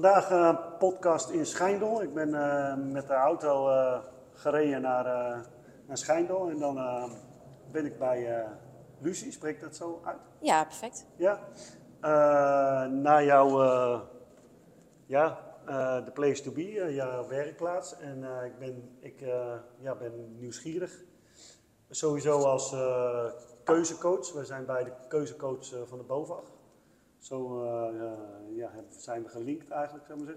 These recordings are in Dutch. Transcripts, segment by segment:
Vandaag podcast in Schijndel. Ik ben met de auto gereden naar Schijndel en dan ben ik bij Lucy. Spreekt dat zo uit? Ja, perfect. Ja. Naar jouw de place to be, jouw werkplaats. En ik ben nieuwsgierig. Sowieso als keuzecoach. We zijn beide keuzecoach van de BOVAG. Zijn we gelinkt eigenlijk, zou ik maar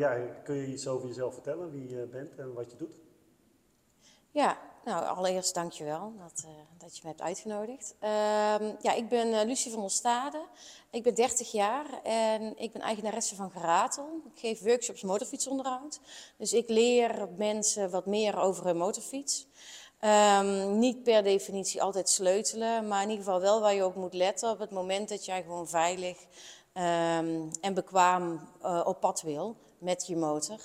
zeggen. Kun je iets over jezelf vertellen, wie je bent en wat je doet? Ja, nou allereerst dankjewel dat je me hebt uitgenodigd. Ik ben Lucy van Ostade, ik ben 30 jaar en ik ben eigenaresse van GERATEL. Ik geef workshops motorfietsonderhoud, dus ik leer mensen wat meer over hun motorfiets. Niet per definitie altijd sleutelen, maar in ieder geval wel waar je op moet letten op het moment dat jij gewoon veilig en bekwaam op pad wil met je motor.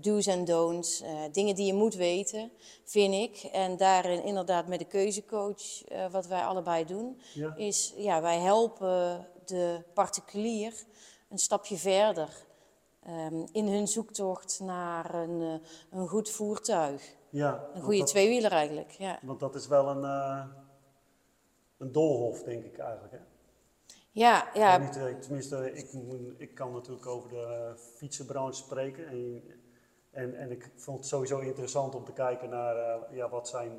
Do's en don'ts, dingen die je moet weten, vind ik. En daarin inderdaad met de keuzecoach, wat wij allebei doen, is wij helpen de particulier een stapje verder in hun zoektocht naar een goed voertuig. Ja, een goede tweewieler eigenlijk, ja. Want dat is wel een doolhof, denk ik eigenlijk, hè? Ja. Ik kan natuurlijk over de fietsenbranche spreken. En ik vond het sowieso interessant om te kijken naar wat zijn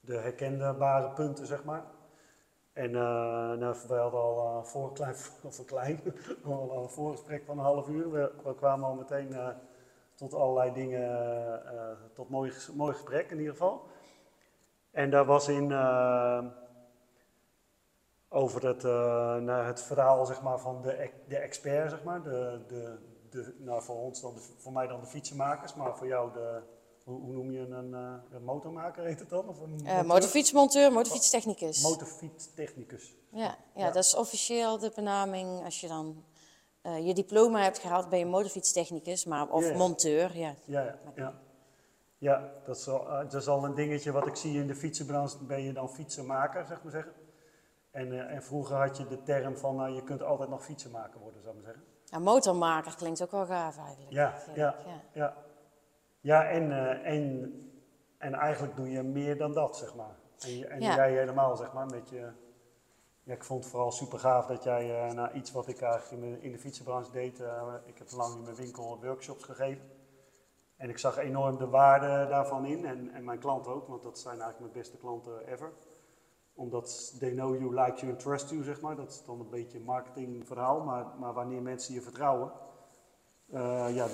de herkenbare punten, zeg maar. En we hadden al een voorgesprek van een half uur. We kwamen al meteen... tot allerlei dingen, tot mooi gesprek in ieder geval. En daar was in over het verhaal, zeg maar, van de expert, zeg maar. Voor mij dan de fietsenmakers, maar voor jou hoe noem je een motormaker, heet het dan? Of motorfietsmonteur, motorfietstechnicus. Motorfietstechnicus. Ja, dat is officieel de benaming als je dan... je diploma hebt gehaald, ben je motorfietstechnicus, monteur. Ja, dat is al een dingetje wat ik zie in de fietsenbranche, ben je dan fietsenmaker, zeg maar zeggen. En vroeger had je de term van, je kunt altijd nog fietsenmaker worden, zou ik maar zeggen. Ja, motormaker klinkt ook wel gaaf eigenlijk. Ja. Ja, en eigenlijk doe je meer dan dat, zeg maar. Jij helemaal, zeg maar, met je... Ja, ik vond het vooral super gaaf dat jij iets wat ik eigenlijk in de fietsenbranche deed. Ik heb lang in mijn winkel workshops gegeven. En ik zag enorm de waarde daarvan in. En mijn klanten ook, want dat zijn eigenlijk mijn beste klanten ever. Omdat they know you, like you and trust you, zeg maar. Dat is dan een beetje een marketingverhaal. Maar wanneer mensen je vertrouwen,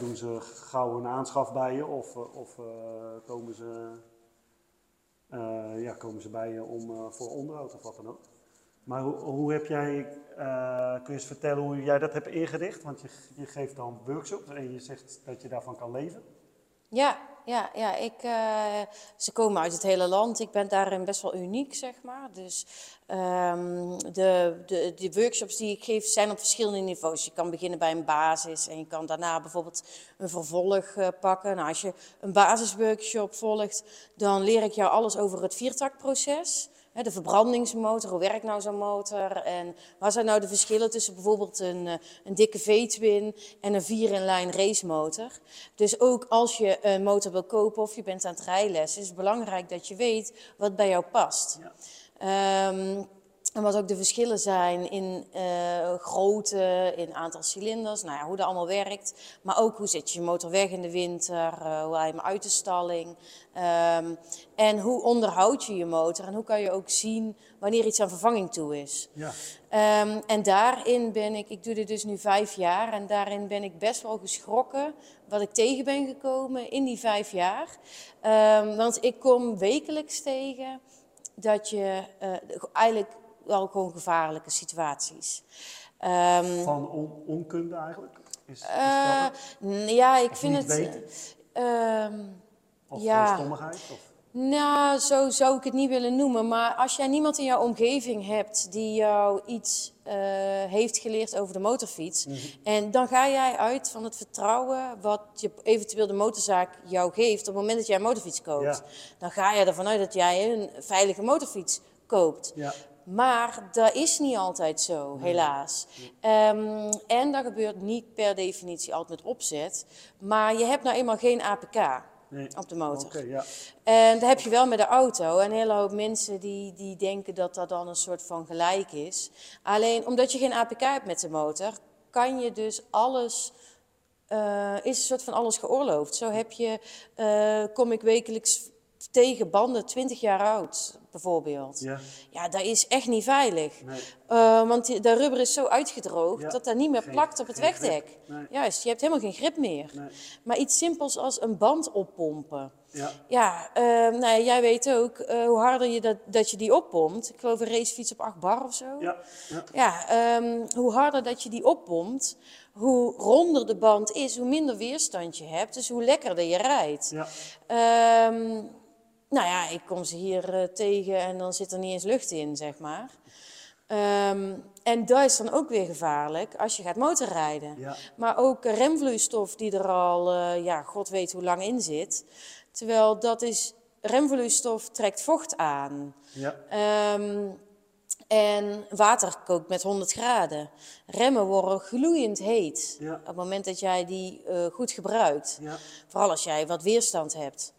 doen ze gauw een aanschaf bij je. Of komen ze bij je voor onderhoud of wat dan ook. Maar hoe heb jij, kun je eens vertellen hoe jij dat hebt ingericht? Want je geeft dan workshops en je zegt dat je daarvan kan leven. Ja. Ze komen uit het hele land. Ik ben daarin best wel uniek, zeg maar. Dus de workshops die ik geef zijn op verschillende niveaus. Je kan beginnen bij een basis en je kan daarna bijvoorbeeld een vervolg pakken. Nou, als je een basisworkshop volgt, dan leer ik jou alles over het viertakproces. De verbrandingsmotor, hoe werkt nou zo'n motor en wat zijn nou de verschillen tussen bijvoorbeeld een dikke V-twin en een 4-in-lijn racemotor. Dus ook als je een motor wil kopen of je bent aan het rijles, is het belangrijk dat je weet wat bij jou past. Ja. En wat ook de verschillen zijn in grootte, in aantal cilinders, hoe dat allemaal werkt. Maar ook hoe zet je motor weg in de winter, hoe haal je hem uit de stalling. En hoe onderhoud je je motor en hoe kan je ook zien wanneer iets aan vervanging toe is. Ja. En daarin ben ik doe dit dus nu 5 jaar en daarin ben ik best wel geschrokken wat ik tegen ben gekomen in die 5 jaar. Want ik kom wekelijks tegen dat je eigenlijk... wel gewoon gevaarlijke situaties. Van onkunde eigenlijk? Ik vind het... Of stommigheid? Of? Nou, zo zou ik het niet willen noemen. Maar als jij niemand in jouw omgeving hebt die jou iets heeft geleerd over de motorfiets... Mm-hmm. En dan ga jij uit van het vertrouwen wat je eventueel de motorzaak jou geeft... op het moment dat jij een motorfiets koopt. Ja. Dan ga je ervan uit dat jij een veilige motorfiets koopt. Ja. Maar dat is niet altijd zo, helaas. En dat gebeurt niet per definitie altijd met opzet. Maar je hebt nou eenmaal geen APK. Nee. Op de motor. Okay, ja. En dat heb je wel met de auto. En een hele hoop mensen die denken dat dat dan een soort van gelijk is. Alleen omdat je geen APK hebt met de motor, kan je dus alles, is een soort van alles geoorloofd. Zo heb je, kom ik wekelijks tegen banden 20 jaar oud, bijvoorbeeld. Ja, ja, dat is echt niet veilig. Nee. Want dat rubber is zo uitgedroogd, ja, dat dat niet meer plakt op het wegdek. Nee. Juist, je hebt helemaal geen grip meer. Nee. Maar iets simpels als een band oppompen. Ja, nou, jij weet ook hoe harder je dat je die oppompt. Ik geloof een racefiets op 8 bar of zo. Ja, ja. Ja, hoe harder dat je die oppompt, hoe ronder de band is, hoe minder weerstand je hebt. Dus hoe lekkerder je rijdt. Ja. Nou ja, ik kom ze hier tegen en dan zit er niet eens lucht in, zeg maar. En dat is dan ook weer gevaarlijk als je gaat motorrijden. Ja. Maar ook remvloeistof die er al, god weet hoe lang in zit. Terwijl dat is, remvloeistof trekt vocht aan. Ja. En water kookt met 100 graden. Remmen worden gloeiend heet. Ja. Op het moment dat jij die goed gebruikt. Ja. Vooral als jij wat weerstand hebt.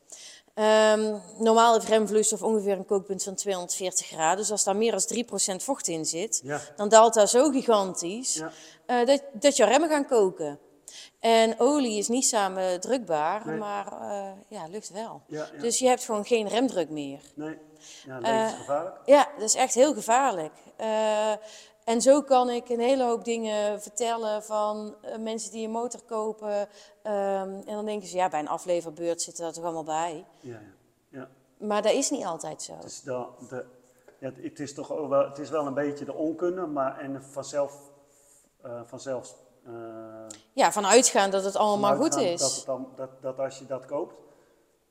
Normaal heeft remvloeistof ongeveer een kookpunt van 240 graden. Dus als daar meer dan 3% vocht in zit, ja, dan daalt dat zo gigantisch, ja, dat je remmen gaan koken. En olie is niet samen drukbaar, nee, maar lucht wel. Ja, ja. Dus je hebt gewoon geen remdruk meer. Nee, ja, levensgevaarlijk. Ja, dat is echt heel gevaarlijk. En zo kan ik een hele hoop dingen vertellen van mensen die een motor kopen. En dan denken ze, ja, bij een afleverbeurt zit dat toch allemaal bij. Ja, ja. Ja. Maar dat is niet altijd zo. Het is, het is toch ook wel, het is wel een beetje de onkunde, maar en vanzelf. Vanuitgaan dat het allemaal goed is. Dat als je dat koopt.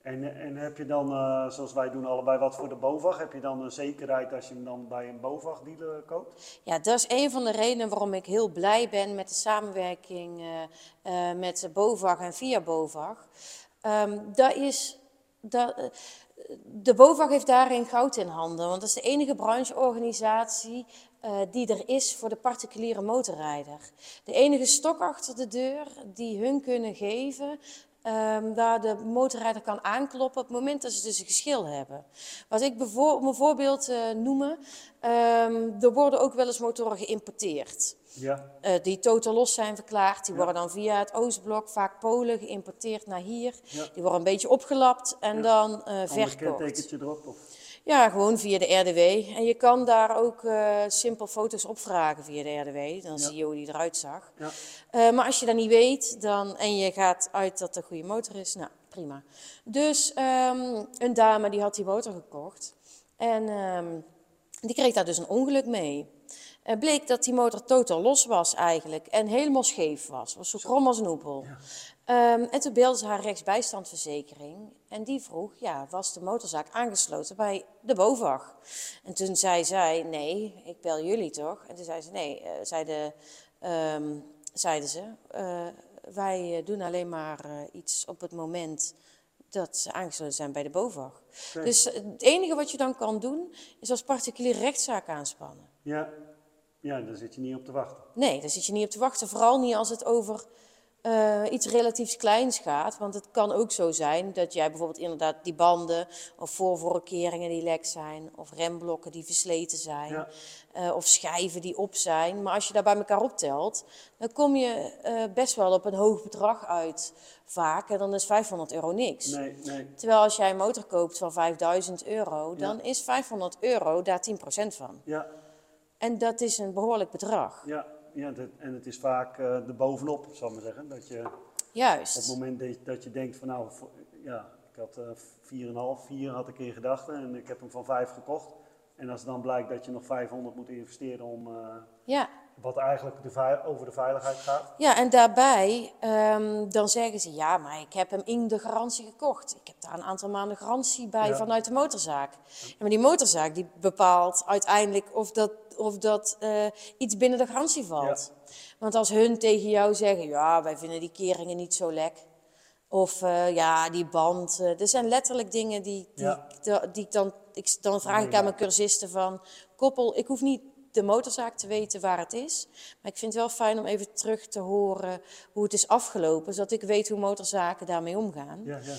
En heb je dan, zoals wij doen allebei, wat voor de BOVAG? Heb je dan een zekerheid als je hem dan bij een BOVAG-dealer koopt? Ja, dat is een van de redenen waarom ik heel blij ben met de samenwerking met BOVAG en viaBOVAG. De BOVAG heeft daarin goud in handen, want dat is de enige brancheorganisatie die er is voor de particuliere motorrijder. De enige stok achter de deur die hun kunnen geven, waar de motorrijder kan aankloppen op het moment dat ze dus een geschil hebben. Wat ik bijvoorbeeld noemen, er worden ook wel eens motoren geïmporteerd. Ja. Die totaal los zijn verklaard, die worden dan via het Oostblok, vaak Polen, geïmporteerd naar hier. Ja. Die worden een beetje opgelapt en dan verkocht. Een kentekentje erop of? Ja, gewoon via de RDW. En je kan daar ook simpel foto's opvragen via de RDW. Dan zie je hoe die eruit zag. Ja. Maar als je dat niet weet en je gaat uit dat er een goede motor is, nou prima. Dus een dame die had die motor gekocht en die kreeg daar dus een ongeluk mee. Bleek dat die motor totaal los was eigenlijk en helemaal scheef was. Was zo krom als een oepel. Ja. En toen belde ze haar rechtsbijstandverzekering en die vroeg, was de motorzaak aangesloten bij de BOVAG? En toen zei zij, nee, ik bel jullie toch? En toen zei ze, nee, zeiden ze, wij doen alleen maar iets op het moment dat ze aangesloten zijn bij de BOVAG. Okay. Dus het enige wat je dan kan doen, is als particulier rechtszaak aanspannen. Ja, ja, daar zit je niet op te wachten. Nee, daar zit je niet op te wachten, vooral niet als het over iets relatiefs kleins gaat, want het kan ook zo zijn dat jij bijvoorbeeld inderdaad die banden of voorverkeringen die lek zijn, of remblokken die versleten zijn, of schijven die op zijn. Maar als je daar bij elkaar optelt, dan kom je best wel op een hoog bedrag uit vaak en dan is €500 niks. Nee. Terwijl als jij een motor koopt van €5.000, dan is €500 daar 10% van. Ja. En dat is een behoorlijk bedrag. Ja. Ja, en het is vaak erbovenop, zal ik maar zeggen. Dat je, juist. Op het moment dat je denkt van nou, ik had 4 had ik in gedachten en ik heb hem van 5 gekocht. En als het dan blijkt dat je nog €500 moet investeren om, wat eigenlijk over de veiligheid gaat. Ja, en daarbij, dan zeggen ze, ja, maar ik heb hem in de garantie gekocht. Ik heb daar een aantal maanden garantie bij vanuit de motorzaak. Ja, maar die motorzaak die bepaalt uiteindelijk of dat iets binnen de garantie valt. Ja. Want als hun tegen jou zeggen, ja, wij vinden die keringen niet zo lek. Of ja, die band. Er zijn letterlijk dingen die ik dan... Dan vraag ik aan mijn cursisten van... Koppel, ik hoef niet de motorzaak te weten waar het is. Maar ik vind het wel fijn om even terug te horen hoe het is afgelopen. Zodat ik weet hoe motorzaken daarmee omgaan. Ja, ja.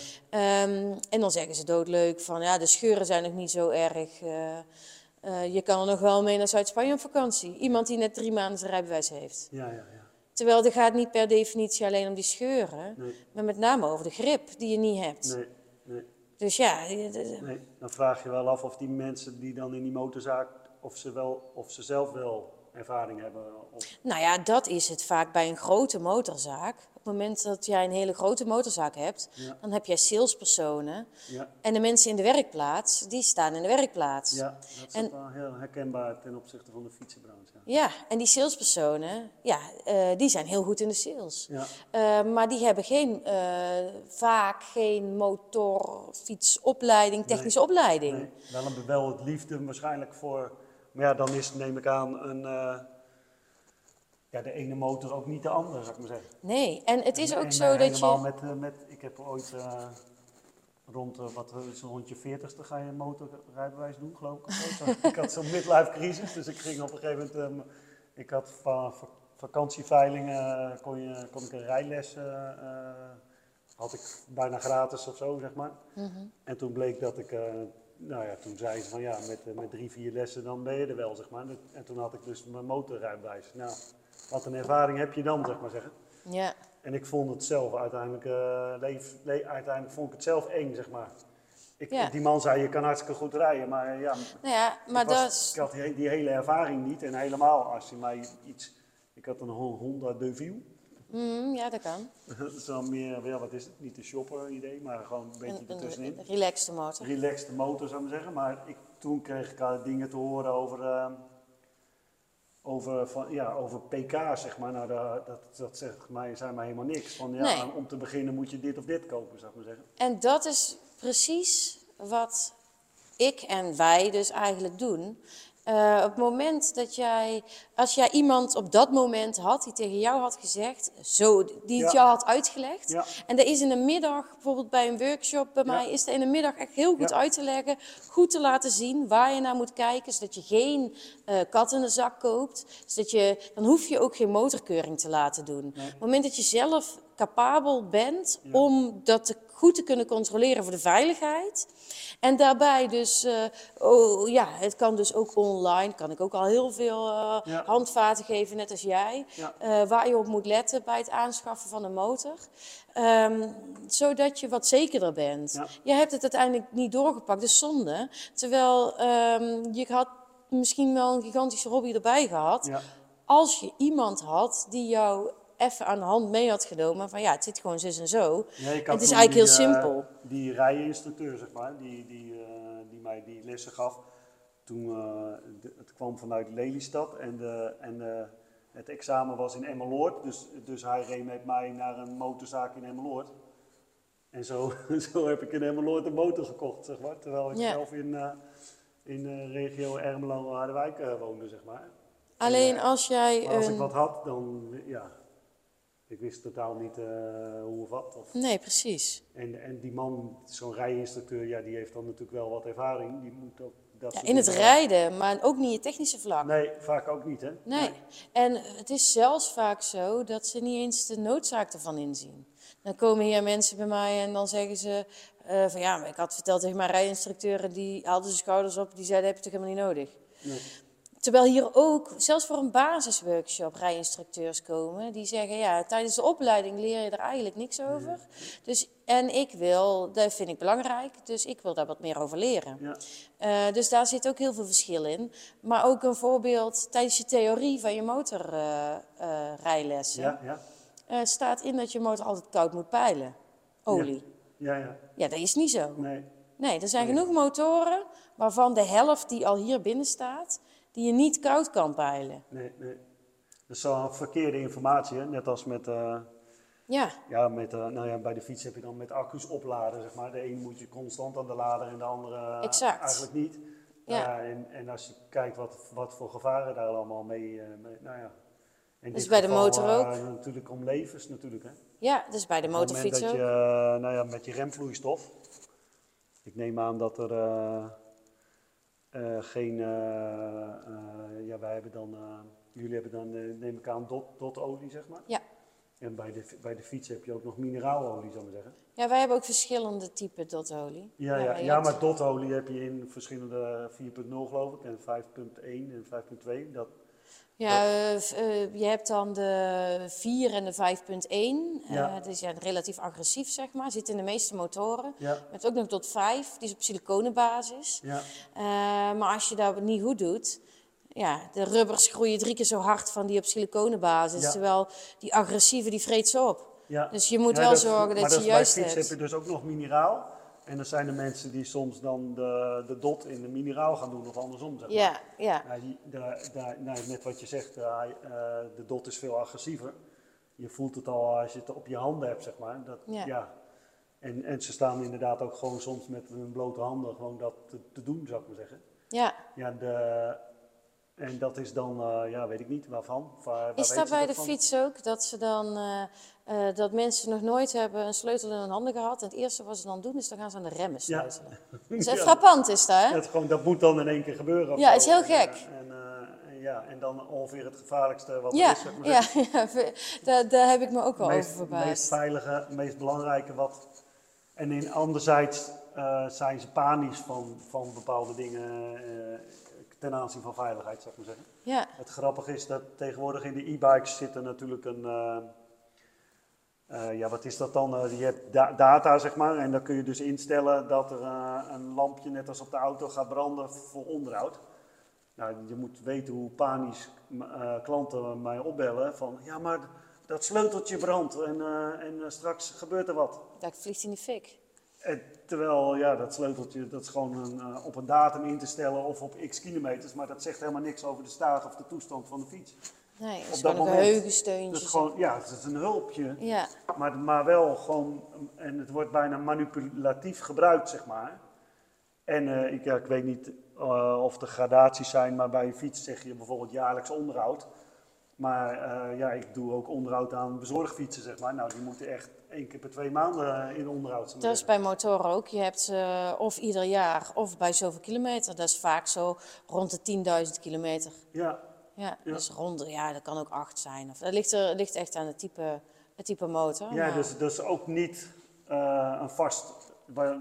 En dan zeggen ze doodleuk van... Ja, de scheuren zijn nog niet zo erg. Je kan er nog wel mee naar Zuid-Spanje op vakantie. Iemand die net 3 maanden zijn rijbewijs heeft. Ja, ja, ja. Terwijl het gaat niet per definitie alleen om die scheuren, maar met name over de grip die je niet hebt. Nee, nee. Dus ja... Nee, dan vraag je wel af of die mensen die dan in die motorzaak, of ze zelf wel ervaring hebben. Of... Nou ja, dat is het vaak bij een grote motorzaak. Op het moment dat jij een hele grote motorzaak hebt, dan heb jij salespersonen. Ja. En de mensen in de werkplaats, die staan in de werkplaats. Ja, dat is wel heel herkenbaar ten opzichte van de fietsenbranche. Ja, en die salespersonen, die zijn heel goed in de sales. Ja. Maar die hebben vaak geen motorfietsopleiding, technische opleiding. Nee. Wel het liefde waarschijnlijk voor... Maar ja, dan is, neem ik aan, de ene motor ook niet de andere, zou ik maar zeggen. Nee, en het is ook zo dat je... Ik heb ooit zo'n rondje 40ste ga je een motorrijbewijs doen, geloof ik. Ik had zo'n midlife crisis, dus ik ging op een gegeven moment... ik had van vakantieveilingen, kon ik een rijles... had ik bijna gratis of zo, zeg maar. Mm-hmm. En toen bleek dat ik... toen zei ze van met 3-4 lessen dan ben je er wel, zeg maar. En toen had ik dus mijn motorrijbewijs. Nou, wat een ervaring heb je dan, zeg maar zeggen. Ja. En ik vond het zelf uiteindelijk, uiteindelijk vond ik het zelf eng, zeg maar. Die man zei, je kan hartstikke goed rijden, maar ik had die hele ervaring niet. En helemaal als hij mij ik had een Honda Deville. Ja, dat kan. Dat is dan meer, wat is het? Niet een shopper idee, maar gewoon een beetje ertussenin. Een relaxte motor. Relaxte motor, zou ik maar zeggen. Maar toen kreeg ik dingen te horen over pk, zeg maar. Nou, dat zegt mij, zei mij helemaal niks. Van, om te beginnen moet je dit of dit kopen, zou ik maar zeggen. En dat is precies wat ik en wij dus eigenlijk doen... op het moment dat als jij iemand op dat moment had die tegen jou had gezegd, die het jou had uitgelegd. Ja. En dat is in de middag, bijvoorbeeld bij een workshop bij mij, is dat in de middag echt heel goed uit te leggen. Goed te laten zien waar je naar moet kijken, zodat je geen kat in de zak koopt. Zodat dan hoef je ook geen motorkeuring te laten doen. Nee. Op het moment dat je zelf capabel bent om dat te goed te kunnen controleren voor de veiligheid. En daarbij dus, het kan dus ook online, kan ik ook al heel veel handvaten geven, net als jij. Ja. Waar je op moet letten bij het aanschaffen van een motor. Zodat je wat zekerder bent. Ja. Je hebt het uiteindelijk niet doorgepakt, dus zonde. Terwijl je had misschien wel een gigantische hobby erbij gehad. Ja. Als je iemand had die jou... even aan de hand mee had genomen van het zit gewoon zus en zo. Nee, het is eigenlijk heel simpel. Die rijinstructeur, zeg maar, die mij die lessen gaf, toen het kwam vanuit Lelystad en het examen was in Emmeloord, dus hij reed met mij naar een motorzaak in Emmeloord. En zo heb ik in Emmeloord een motor gekocht, zeg maar, terwijl ik zelf in regio Ermelo-Harderwijk woonde, zeg maar. Alleen als jij... Maar als ik wat had, dan ik wist totaal niet hoe of wat. Nee, precies. En die man, zo'n rijinstructeur, die heeft dan natuurlijk wel wat ervaring. Die moet ook in het rijden, maar ook niet in het technische vlak. Nee, vaak ook niet, hè? Nee. En het is zelfs vaak zo dat ze niet eens de noodzaak ervan inzien. Dan komen hier mensen bij mij en dan zeggen ze... maar ik had verteld tegen mijn rijinstructeuren, die haalden zijn schouders op. Die zeiden, dat heb je toch helemaal niet nodig? Nee. Terwijl hier ook, zelfs voor een basisworkshop, rijinstructeurs komen. Die zeggen, tijdens de opleiding leer je er eigenlijk niks over. Dus, dat vind ik belangrijk, dus ik wil daar wat meer over leren. Ja. Dus daar zit ook heel veel verschil in. Maar ook een voorbeeld, tijdens je theorie van je motorrijlessen... staat in dat je motor altijd koud moet peilen. Olie. Ja, ja, ja. Ja, dat is niet zo. Nee, er zijn genoeg motoren waarvan de helft die al hier binnen staat... die je niet koud kan peilen. Nee. Dat is zo'n verkeerde informatie, hè? Net als met... bij de fiets heb je dan met accu's opladen, zeg maar. De een moet je constant aan de lader en de andere eigenlijk niet. Ja. En als je kijkt wat voor gevaren daar allemaal mee... Dus bij geval, de motor ook? Natuurlijk om levens natuurlijk. Hè? Ja, dus bij de motorfiets ook. Nou ja, met je remvloeistof. Ik neem aan dat er geen... ja, wij hebben dan... jullie hebben dan, neem ik aan, dotolie, zeg maar. Ja. En bij de fiets heb je ook nog mineraalolie, zou ik maar zeggen. Ja, wij hebben ook verschillende typen dotolie. Ja, ja, ja, maar dotolie heb je in verschillende 4.0 geloof ik en 5.1 en 5.2. Ja, je hebt dan de 4 en de 5.1. Ja. Dus ja, relatief agressief, zeg maar. Zit in de meeste motoren. Ja. Met ook nog tot 5, die is op siliconenbasis. Ja. Maar als je dat niet goed doet... Ja, de rubbers groeien 3 keer zo hard van die op siliconenbasis. Ja. Terwijl die agressieve, die vreet ze op. Ja. Dus je moet wel zorgen dat je juist hebt. Bij fiets heb je dus ook nog mineraal. En dan zijn er mensen die soms dan de dot in de mineraal gaan doen of andersom. Zeg maar. Ja, ja. Nou, net wat je zegt, de dot is veel agressiever. Je voelt het al als je het op je handen hebt, zeg maar. Dat, ja. Ja. En ze staan inderdaad ook gewoon soms met hun blote handen gewoon dat te doen, zou ik maar zeggen. Ja. Ja, en dat is dan, ja, weet ik niet, waarvan? Is dat bij de fiets ook, dat ze dan, dat mensen nog nooit hebben een sleutel in hun handen gehad. En het eerste wat ze dan doen, is dan gaan ze aan de remmen sleutelen. Ja. Dat is echt frappant, is dat, hè? Ja, dat moet dan in één keer gebeuren. Ja, het is heel gek. En dan ongeveer het gevaarlijkste wat er is, zeg maar. Daar heb ik me ook al over verbaasd. Het meest veilige, het meest belangrijke wat... En in anderzijds zijn ze panisch van bepaalde dingen... ten aanzien van veiligheid, zou ik maar zeggen. Ja. Het grappige is dat tegenwoordig in de e-bikes zit er natuurlijk een... ja, wat is dat dan? Je hebt data, zeg maar. En dan kun je dus instellen dat er een lampje, net als op de auto, gaat branden voor onderhoud. Nou, je moet weten hoe panisch klanten mij opbellen. Van, ja, maar dat sleuteltje brandt en straks gebeurt er wat. Dat vliegt in de fik. Terwijl, ja, dat sleuteltje, dat is gewoon op een datum in te stellen of op x kilometers. Maar dat zegt helemaal niks over de staat of de toestand van de fiets. Nee, dat is gewoon een geheugensteuntje. Ja, het is een hulpje. Ja. Maar wel gewoon, en het wordt bijna manipulatief gebruikt, zeg maar. En ik weet niet of er gradaties zijn, maar bij je fiets zeg je bijvoorbeeld jaarlijks onderhoud. Maar ja, ik doe ook onderhoud aan bezorgfietsen, zeg maar. Nou, die moeten echt 1 keer per 2 maanden in onderhoud. Dat is bij motoren ook. Je hebt of ieder jaar of bij zoveel kilometer. Dat is vaak zo rond de 10.000 kilometer. Ja. Ja, ja. Dus rond, ja, dat kan ook 8 zijn. Of, dat ligt echt aan het type motor. Ja, maar... dus ook niet een vast...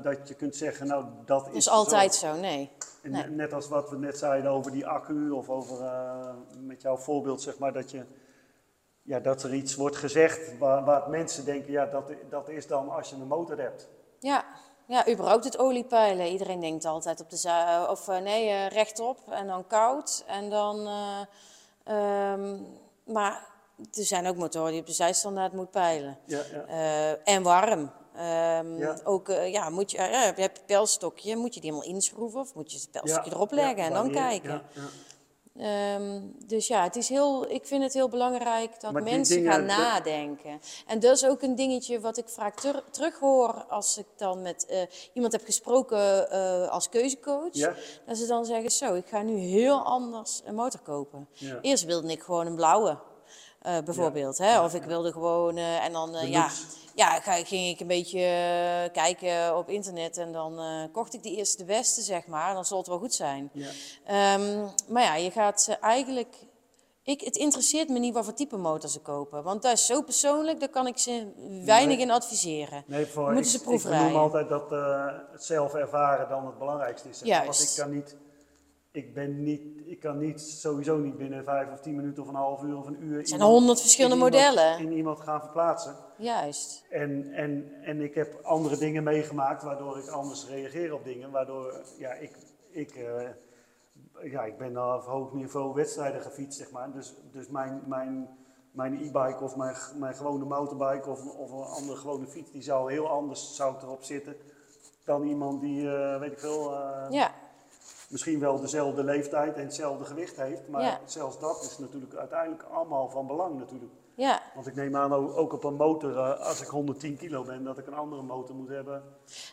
dat je kunt zeggen, nou, dat is altijd zo, nee. Nee. Net als wat we net zeiden over die accu of over, met jouw voorbeeld, zeg maar, dat er iets wordt gezegd waar mensen denken, ja, dat is dan als je een motor hebt. Ja, ja, überhaupt het oliepeilen. Iedereen denkt altijd op rechtop en dan koud en dan, maar er zijn ook motoren die op de zijstandaard moet peilen. Ja, ja. En warm. Ook, ja, heb je een pijlstokje, moet je die helemaal inschroeven of moet je het pijlstokje erop leggen en dan kijken. Ja, ja. Dus ja, ik vind het heel belangrijk dat mensen gaan nadenken. En dat is ook een dingetje wat ik vaak terughoor als ik dan met iemand heb gesproken als keuzecoach. Ja. Dat ze dan zeggen, zo, ik ga nu heel anders een motor kopen. Ja. Eerst wilde ik gewoon een blauwe. Bijvoorbeeld, ja, hè? Ja, of ik wilde gewoon... en dan ging ik een beetje kijken op internet... en dan kocht ik die eerste de beste, zeg maar. Dan zal het wel goed zijn. Ja. Maar ja, je gaat eigenlijk... het interesseert me niet wat voor type motor ze kopen. Want dat is zo persoonlijk, daar kan ik ze weinig in adviseren. Nee, moeten ze proefrijden. Ik noem altijd dat het zelf ervaren dan het belangrijkste is. Want ik kan niet... Ik kan niet, sowieso niet binnen 5 of 10 minuten of een half uur of een uur... Het zijn 100 verschillende modellen. ...in iemand gaan verplaatsen. Juist. En ik heb andere dingen meegemaakt waardoor ik anders reageer op dingen. Waardoor, ja, ik ben al op hoog niveau wedstrijden gefietst, zeg maar. Dus mijn e-bike of mijn gewone motorbike of een andere gewone fiets... die zou heel anders erop zitten dan iemand die, weet ik veel... Misschien wel dezelfde leeftijd en hetzelfde gewicht heeft. Maar zelfs dat is natuurlijk uiteindelijk allemaal van belang natuurlijk. Ja. Want ik neem aan ook op een motor, als ik 110 kilo ben, dat ik een andere motor moet hebben.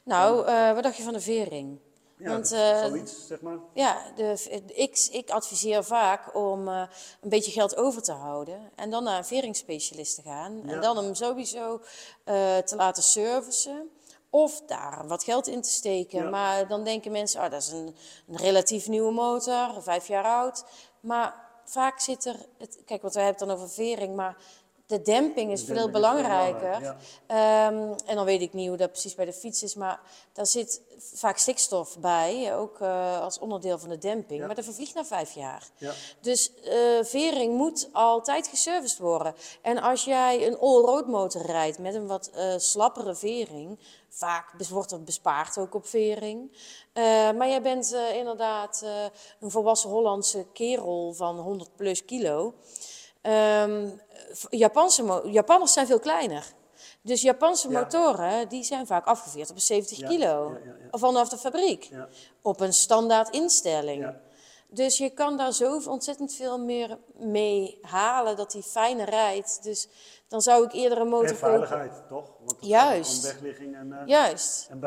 Nou, wat dacht je van de vering? Ja, want, zoiets, zeg maar. Ja, ik adviseer vaak om een beetje geld over te houden en dan naar een veringsspecialist te gaan. Ja. En dan hem sowieso te laten servicen. Of daar wat geld in te steken. Ja. Maar dan denken mensen, oh, dat is een relatief nieuwe motor, 5 jaar oud. Maar vaak zit er, kijk, want wij hebben het dan over vering, maar de demping is veel belangrijker. Ja. En dan weet ik niet hoe dat precies bij de fiets is, maar daar zit vaak stikstof bij, ook als onderdeel van de demping. Ja. Maar dat vervliegt na 5 jaar. Ja. Dus vering moet altijd geserviced worden. En als jij een all-road motor rijdt met een wat slappere vering, vaak wordt er bespaard ook op vering. Maar jij bent inderdaad een volwassen Hollandse kerel van 100 plus kilo. Japanners zijn veel kleiner. Dus Japanse motoren die zijn vaak afgeveerd op een 70 kilo. Ja. Vanaf de fabriek. Ja. Op een standaard instelling. Ja. Dus je kan daar zo ontzettend veel meer mee halen dat die fijner rijdt. Dus dan zou ik eerder een motor kopen. En veiligheid, toch? Want juist. Wegligging en, juist. En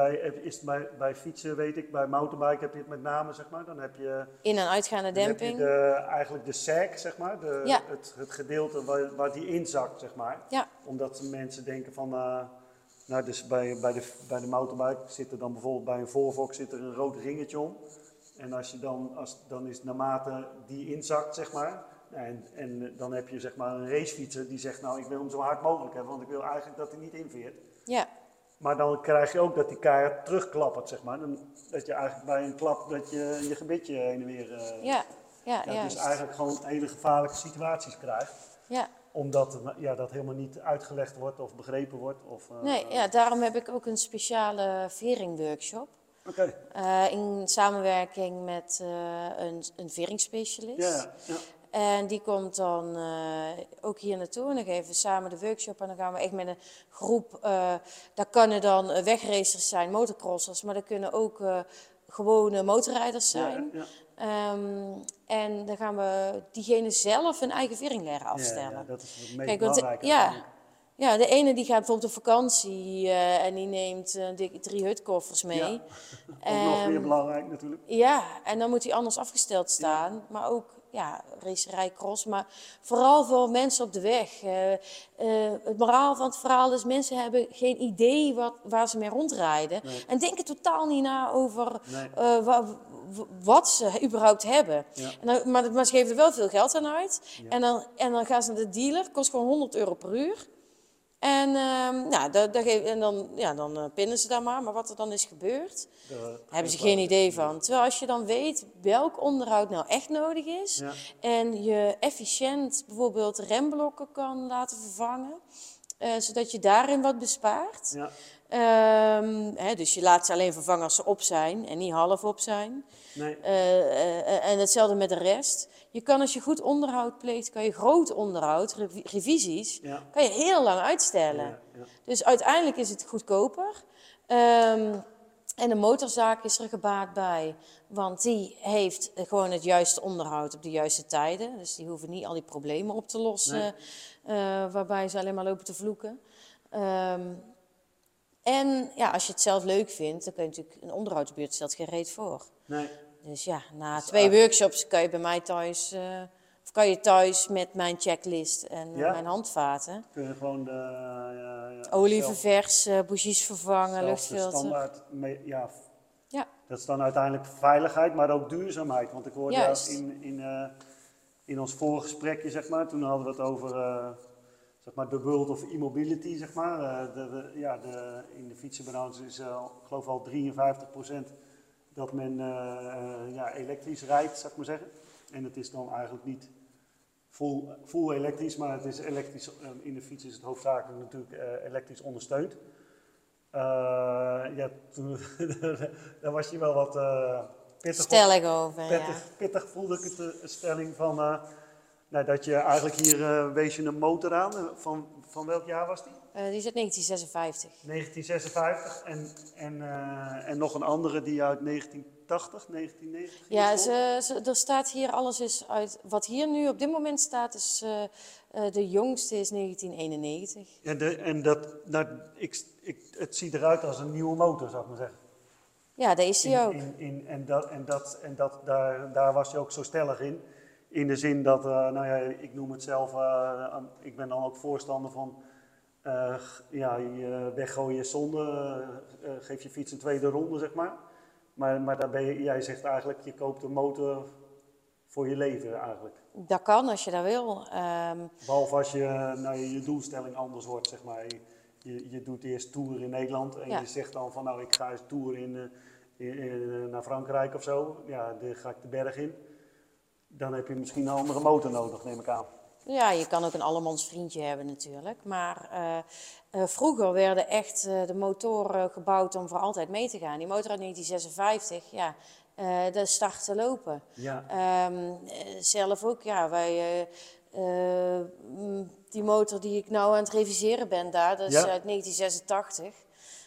bij fietsen, weet ik, bij mountainbike heb je het met name, zeg maar. Dan heb je in- en uitgaande demping. Dan heb je eigenlijk de sag, zeg maar. Het gedeelte waar die inzakt, zeg maar. Ja. Omdat mensen denken van, nou, dus bij de mountainbike zit er dan bijvoorbeeld bij een voorvok zit er een rood ringetje om. En dan is naarmate die inzakt, zeg maar, en dan heb je zeg maar een racefietser die zegt, nou, ik wil hem zo hard mogelijk hebben, want ik wil eigenlijk dat hij niet inveert. Ja. Maar dan krijg je ook dat die keihard terugklappert, zeg maar. Dat je eigenlijk bij een klap, dat je gebitje heen en weer, dus eigenlijk gewoon hele gevaarlijke situaties krijgt. Ja. Omdat dat helemaal niet uitgelegd wordt of begrepen wordt. Daarom heb ik ook een speciale veringworkshop. Okay. In samenwerking met een veringsspecialist. Ja. En die komt dan ook hier naartoe en dan geven we samen de workshop. En dan gaan we echt met een groep, daar kunnen dan wegracers zijn, motocrossers, maar dat kunnen ook gewone motorrijders zijn. Ja. En dan gaan we diegenen zelf hun eigen vering leren afstellen. Ja, dat is het meest belangrijke. Ja, de ene die gaat bijvoorbeeld op vakantie en die neemt 3 hutkoffers mee. Ja, ook nog weer belangrijk natuurlijk. Ja, en dan moet die anders afgesteld staan. Ja. Maar ook, racerij, cross. Maar vooral voor mensen op de weg. Het moraal van het verhaal is, mensen hebben geen idee waar ze mee rondrijden. Nee. En denken totaal niet na over wat ze überhaupt hebben. Ja. En dan, maar ze geven er wel veel geld aan uit. Ja. En dan gaan ze naar de dealer, kost gewoon €100 per uur. En, dan pinnen ze daar maar wat er dan is gebeurd, hebben ze geen idee van. Terwijl als je dan weet welk onderhoud nou echt nodig is en je efficiënt bijvoorbeeld remblokken kan laten vervangen, zodat je daarin wat bespaart. Ja. Dus je laat ze alleen vervangen als ze op zijn en niet half op zijn. Nee. En hetzelfde met de rest. Je kan als je goed onderhoud pleegt, kan je groot onderhoud, revisies, kan je heel lang uitstellen. Ja. Dus uiteindelijk is het goedkoper. En de motorzaak is er gebaat bij, want die heeft gewoon het juiste onderhoud op de juiste tijden. Dus die hoeven niet al die problemen op te lossen, waarbij ze alleen maar lopen te vloeken. En als je het zelf leuk vindt, dan kun je natuurlijk een onderhoudsbeurt stelt geen reet voor. Nee. Dus na 2 workshops kan je bij mij thuis, thuis met mijn checklist en mijn handvaten. Kun je gewoon olie verversen, bougies vervangen, luchtfilter. Standaard dat is dan uiteindelijk veiligheid, maar ook duurzaamheid. Want ik hoorde in ons vorige gesprekje, zeg maar, toen hadden we het over zeg maar de world of e-mobility, zeg maar. In de fietsenbranche is ik geloof al 53% dat men elektrisch rijdt, zou ik maar zeggen. En het is dan eigenlijk niet full elektrisch, maar het is elektrisch. In de fiets is het hoofdzakelijk natuurlijk elektrisch ondersteund. Toen daar was je wel wat pittig stellig over. Pittig voelde ik het, de stelling van dat je eigenlijk hier wees je een motor aan. Van welk jaar was die? Die is uit 1956. 1956 en nog een andere die uit 1980, 1990? Ja, er staat hier alles is uit. Wat hier nu op dit moment staat is de jongste is 1991. Ja, het ziet eruit als een nieuwe motor, zou ik maar zeggen. Ja, daar is hij ook. Daar was hij ook zo stellig in. In de zin dat, nou ja, ik noem het zelf, ik ben dan ook voorstander van... ja, weggooi je zonde, geef je fiets een tweede ronde, zeg maar. Maar daar ben je, jij zegt eigenlijk, je koopt een motor voor je leven eigenlijk. Dat kan, als je dat wil. Behalve als je, nou, je doelstelling anders wordt, zeg maar. Je doet eerst tour in Nederland en je zegt dan van, nou, ik ga eens tour naar Frankrijk of zo. Ja, dan ga ik de berg in. Dan heb je misschien een andere motor nodig, neem ik aan. Ja, je kan ook een allemans vriendje hebben natuurlijk. Maar vroeger werden echt de motoren gebouwd om voor altijd mee te gaan. Die motor uit 1956, ja, dat start te lopen. Ja. Zelf ook, ja, wij... die motor die ik nou aan het reviseren ben daar, dat is uit 1986.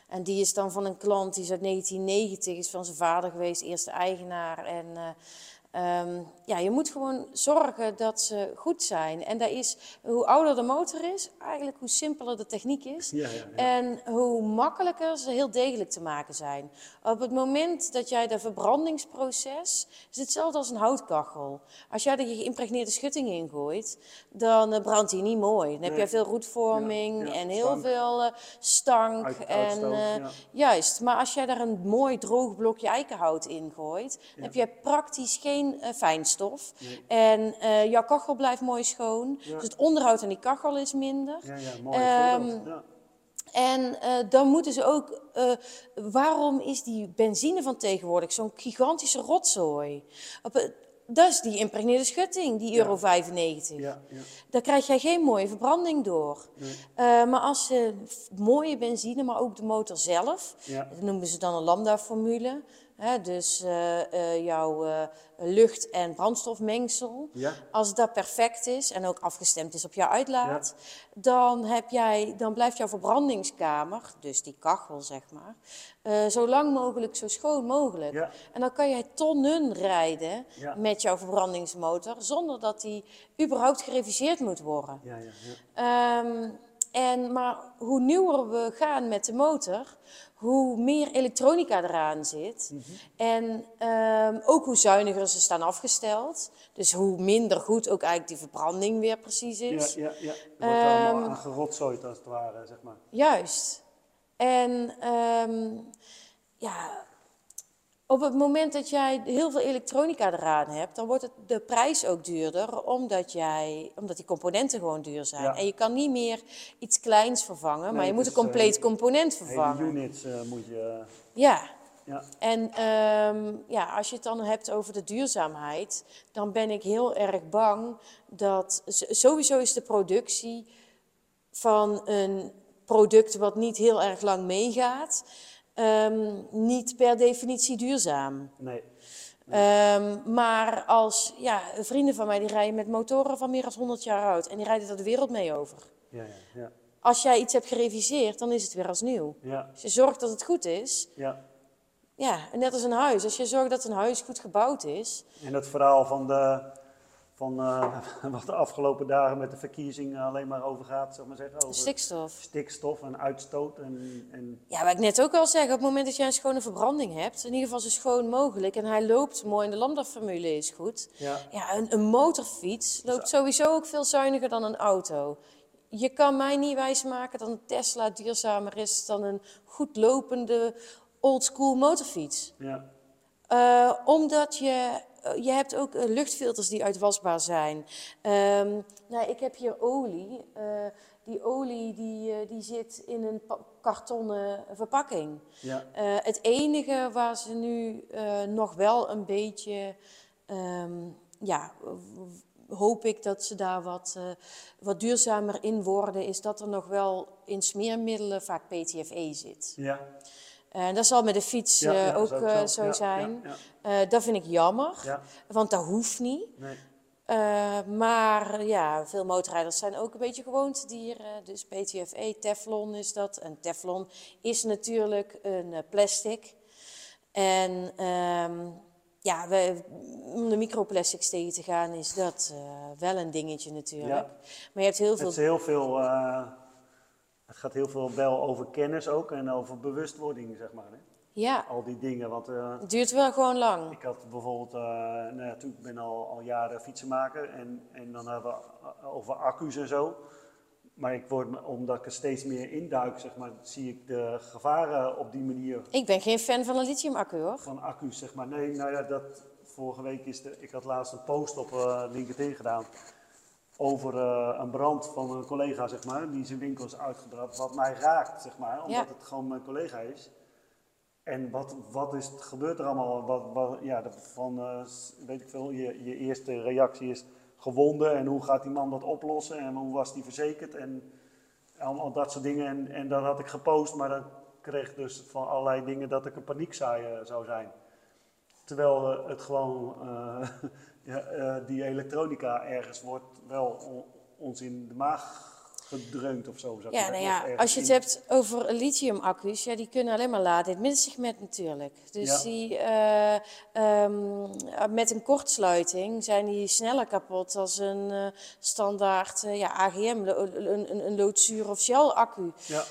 En die is dan van een klant, die is uit 1990, is van zijn vader geweest, eerste eigenaar. En... ja, je moet gewoon zorgen dat ze goed zijn. En dat is, hoe ouder de motor is, eigenlijk hoe simpeler de techniek is. Ja, ja, ja. En hoe makkelijker ze heel degelijk te maken zijn. Op het moment dat jij de verbrandingsproces... is hetzelfde als een houtkachel. Als jij er je geïmpregneerde schutting in gooit, dan brandt die niet mooi. Dan heb je veel roetvorming en heel veel stank. Uitstoot, ja. Juist, maar als jij daar een mooi droog blokje eikenhout in gooit... dan heb je praktisch geen fijnstof. Nee. En jouw kachel blijft mooi schoon. Ja. Dus het onderhoud aan die kachel is minder. Ja, ja, mooi voorbeeld. Ja. En dan moeten ze ook... waarom is die benzine van tegenwoordig zo'n gigantische rotzooi? Dat is die impregneerde schutting, die euro 95. Ja, ja. Daar krijg jij geen mooie verbranding door. Nee. Maar als ze mooie benzine, maar ook de motor zelf... dat noemen ze dan een lambda-formule... He, dus jouw lucht- en brandstofmengsel, als dat perfect is en ook afgestemd is op jouw uitlaat, dan blijft jouw verbrandingskamer, dus die kachel zeg maar, zo lang mogelijk, zo schoon mogelijk. Ja. En dan kan jij tonnen rijden met jouw verbrandingsmotor zonder dat die überhaupt gereviseerd moet worden. Ja, ja, ja. Maar hoe nieuwer we gaan met de motor, hoe meer elektronica eraan zit. Mm-hmm. En ook hoe zuiniger ze staan afgesteld. Dus hoe minder goed ook eigenlijk die verbranding weer precies is. Ja, ja, ja. Er wordt allemaal aangerotzooid als het ware, zeg maar. Juist. En op het moment dat jij heel veel elektronica eraan hebt, dan wordt de prijs ook duurder, omdat die componenten gewoon duur zijn. Ja. En je kan niet meer iets kleins vervangen, maar je moet een compleet component vervangen. Hele units moet je... Ja. En als je het dan hebt over de duurzaamheid, dan ben ik heel erg bang dat... Sowieso is de productie van een product wat niet heel erg lang meegaat... niet per definitie duurzaam. Nee. Maar als vrienden van mij die rijden met motoren van meer dan 100 jaar oud en die rijden er de wereld mee over. Ja, ja, ja. Als jij iets hebt gereviseerd, dan is het weer als nieuw. Ja. Dus je zorgt dat het goed is. Ja. Ja, net als een huis. Als je zorgt dat een huis goed gebouwd is. En dat verhaal van wat de afgelopen dagen met de verkiezing alleen maar over gaat, zeg maar zeggen. Over stikstof en uitstoot. En... Ja, wat ik net ook al zeg, op het moment dat jij een schone verbranding hebt, in ieder geval zo schoon mogelijk, en hij loopt mooi en de lambda-formule is goed. Ja, een motorfiets loopt sowieso ook veel zuiniger dan een auto. Je kan mij niet wijsmaken dat een Tesla duurzamer is dan een goed lopende oldschool motorfiets. Ja. Omdat je hebt ook luchtfilters die uitwasbaar zijn. Ik heb hier olie. Die olie die zit in een kartonnen verpakking. Ja. Het enige waar ze nu nog wel een beetje... hoop ik dat ze daar wat duurzamer in worden... is dat er nog wel in smeermiddelen vaak PTFE zit. Ja. Dat zal met de fiets ook zo zijn. Ja, ja. Dat vind ik jammer, want dat hoeft niet. Nee. Maar veel motorrijders zijn ook een beetje gewoontedieren. Dus PTFE, Teflon is dat. En Teflon is natuurlijk een plastic. En om de microplastics tegen te gaan is dat wel een dingetje natuurlijk. Ja. Maar je hebt heel veel... Het is heel veel... Het gaat heel veel wel over kennis ook en over bewustwording, zeg maar. Hè? Ja. Al die dingen. Want, het duurt wel gewoon lang. Ik had bijvoorbeeld, ik ben al jaren fietsenmaker en dan hebben we over accu's en zo. Maar ik word, omdat ik er steeds meer induik, zeg maar, zie ik de gevaren op die manier. Ik ben geen fan van een lithium-accu, hoor. Van accu's, zeg maar. Nee, nou ja, dat vorige week is ik had laatst een post op LinkedIn gedaan over een brand van een collega, zeg maar, die zijn winkel is uitgebrand. Wat mij raakt, zeg maar, omdat het gewoon mijn collega is. En wat is het, gebeurt er allemaal? Weet ik veel, je eerste reactie is gewonden en hoe gaat die man dat oplossen en hoe was die verzekerd en al dat soort dingen. En dat had ik gepost, maar dat kreeg dus van allerlei dingen dat ik een paniekzaaier zou zijn. Terwijl het gewoon die elektronica ergens wordt wel ons in de maag gedreund of zo. Ja, nou ja, als je het hebt over lithium-accu's, ja, die kunnen alleen maar laden in het middensegment natuurlijk. Dus die met een kortsluiting zijn die sneller kapot als een standaard AGM, een loodzuur of Shell-accu. Ja.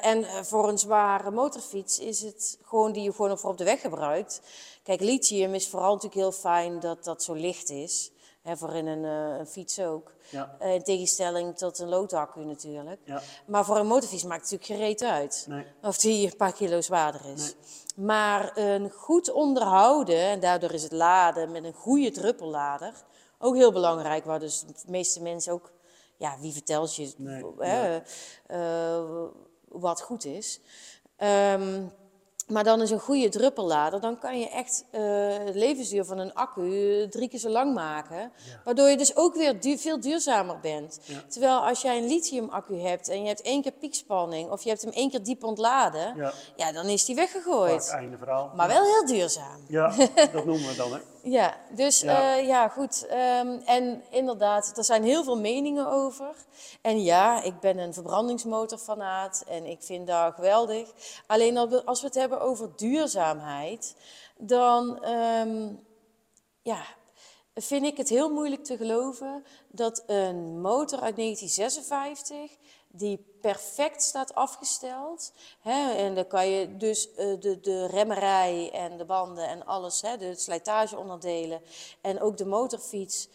En voor een zware motorfiets is het gewoon die je gewoon voor op de weg gebruikt. Kijk, lithium is vooral natuurlijk heel fijn dat dat zo licht is. Hè, voor in een fiets ook. Ja. In tegenstelling tot een loodaccu natuurlijk. Ja. Maar voor een motorfiets maakt het natuurlijk geen reet uit. Nee. Of die een paar kilo zwaarder is. Nee. Maar een goed onderhouden, en daardoor is het laden met een goede druppellader ook heel belangrijk. Waar dus de meeste mensen ook, wie vertelt je wat goed is. Maar dan is een goede druppellader, dan kan je echt het levensduur van een accu 3 keer zo lang maken. Ja. Waardoor je dus ook weer veel duurzamer bent. Ja. Terwijl als jij een lithium-accu hebt en je hebt 1 keer piekspanning of je hebt hem 1 keer diep ontladen, dan is die weggegooid. Vaak einde verhaal. Maar wel heel duurzaam. Ja, dat noemen we dan, hè? Ja, dus goed. En inderdaad, er zijn heel veel meningen over. En ja, ik ben een verbrandingsmotorfanaat en ik vind dat geweldig. Alleen als we het hebben over duurzaamheid, dan vind ik het heel moeilijk te geloven dat een motor uit 1956... die perfect staat afgesteld. Hè? En dan kan je dus de remmerij en de banden en alles, hè? De slijtageonderdelen en ook de motorfiets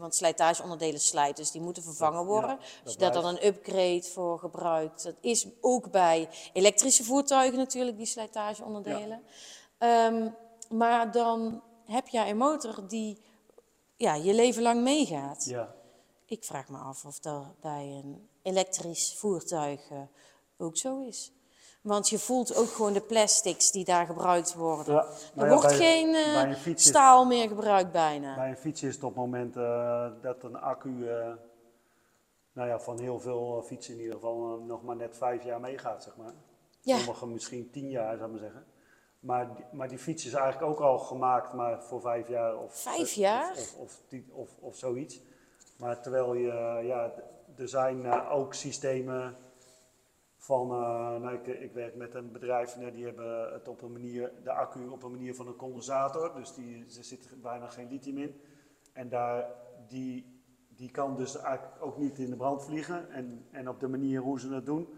want slijtageonderdelen slijt, dus die moeten vervangen worden. Ja, dus dat dan een upgrade voor gebruikt. Dat is ook bij elektrische voertuigen natuurlijk, die slijtageonderdelen. Ja. Maar dan heb jij een motor die je leven lang meegaat. Ja. Ik vraag me af of dat bij een elektrisch voertuig ook zo is. Want je voelt ook gewoon de plastics die daar gebruikt worden. Ja, er wordt geen staal meer gebruikt bijna. Bij een fiets is het op het moment dat een accu van heel veel fietsen in ieder geval nog maar net 5 jaar meegaat, zeg maar. Ja. Sommigen misschien 10 jaar, zou ik maar zeggen. Maar die fiets is eigenlijk ook al gemaakt maar voor 5 jaar of 5 jaar? Of zoiets. Maar terwijl er zijn ook systemen van, ik werk met een bedrijf, die hebben het op een manier, de accu op een manier van een condensator, dus er zit bijna geen lithium in. En die kan dus eigenlijk ook niet in de brand vliegen. En op de manier hoe ze het doen,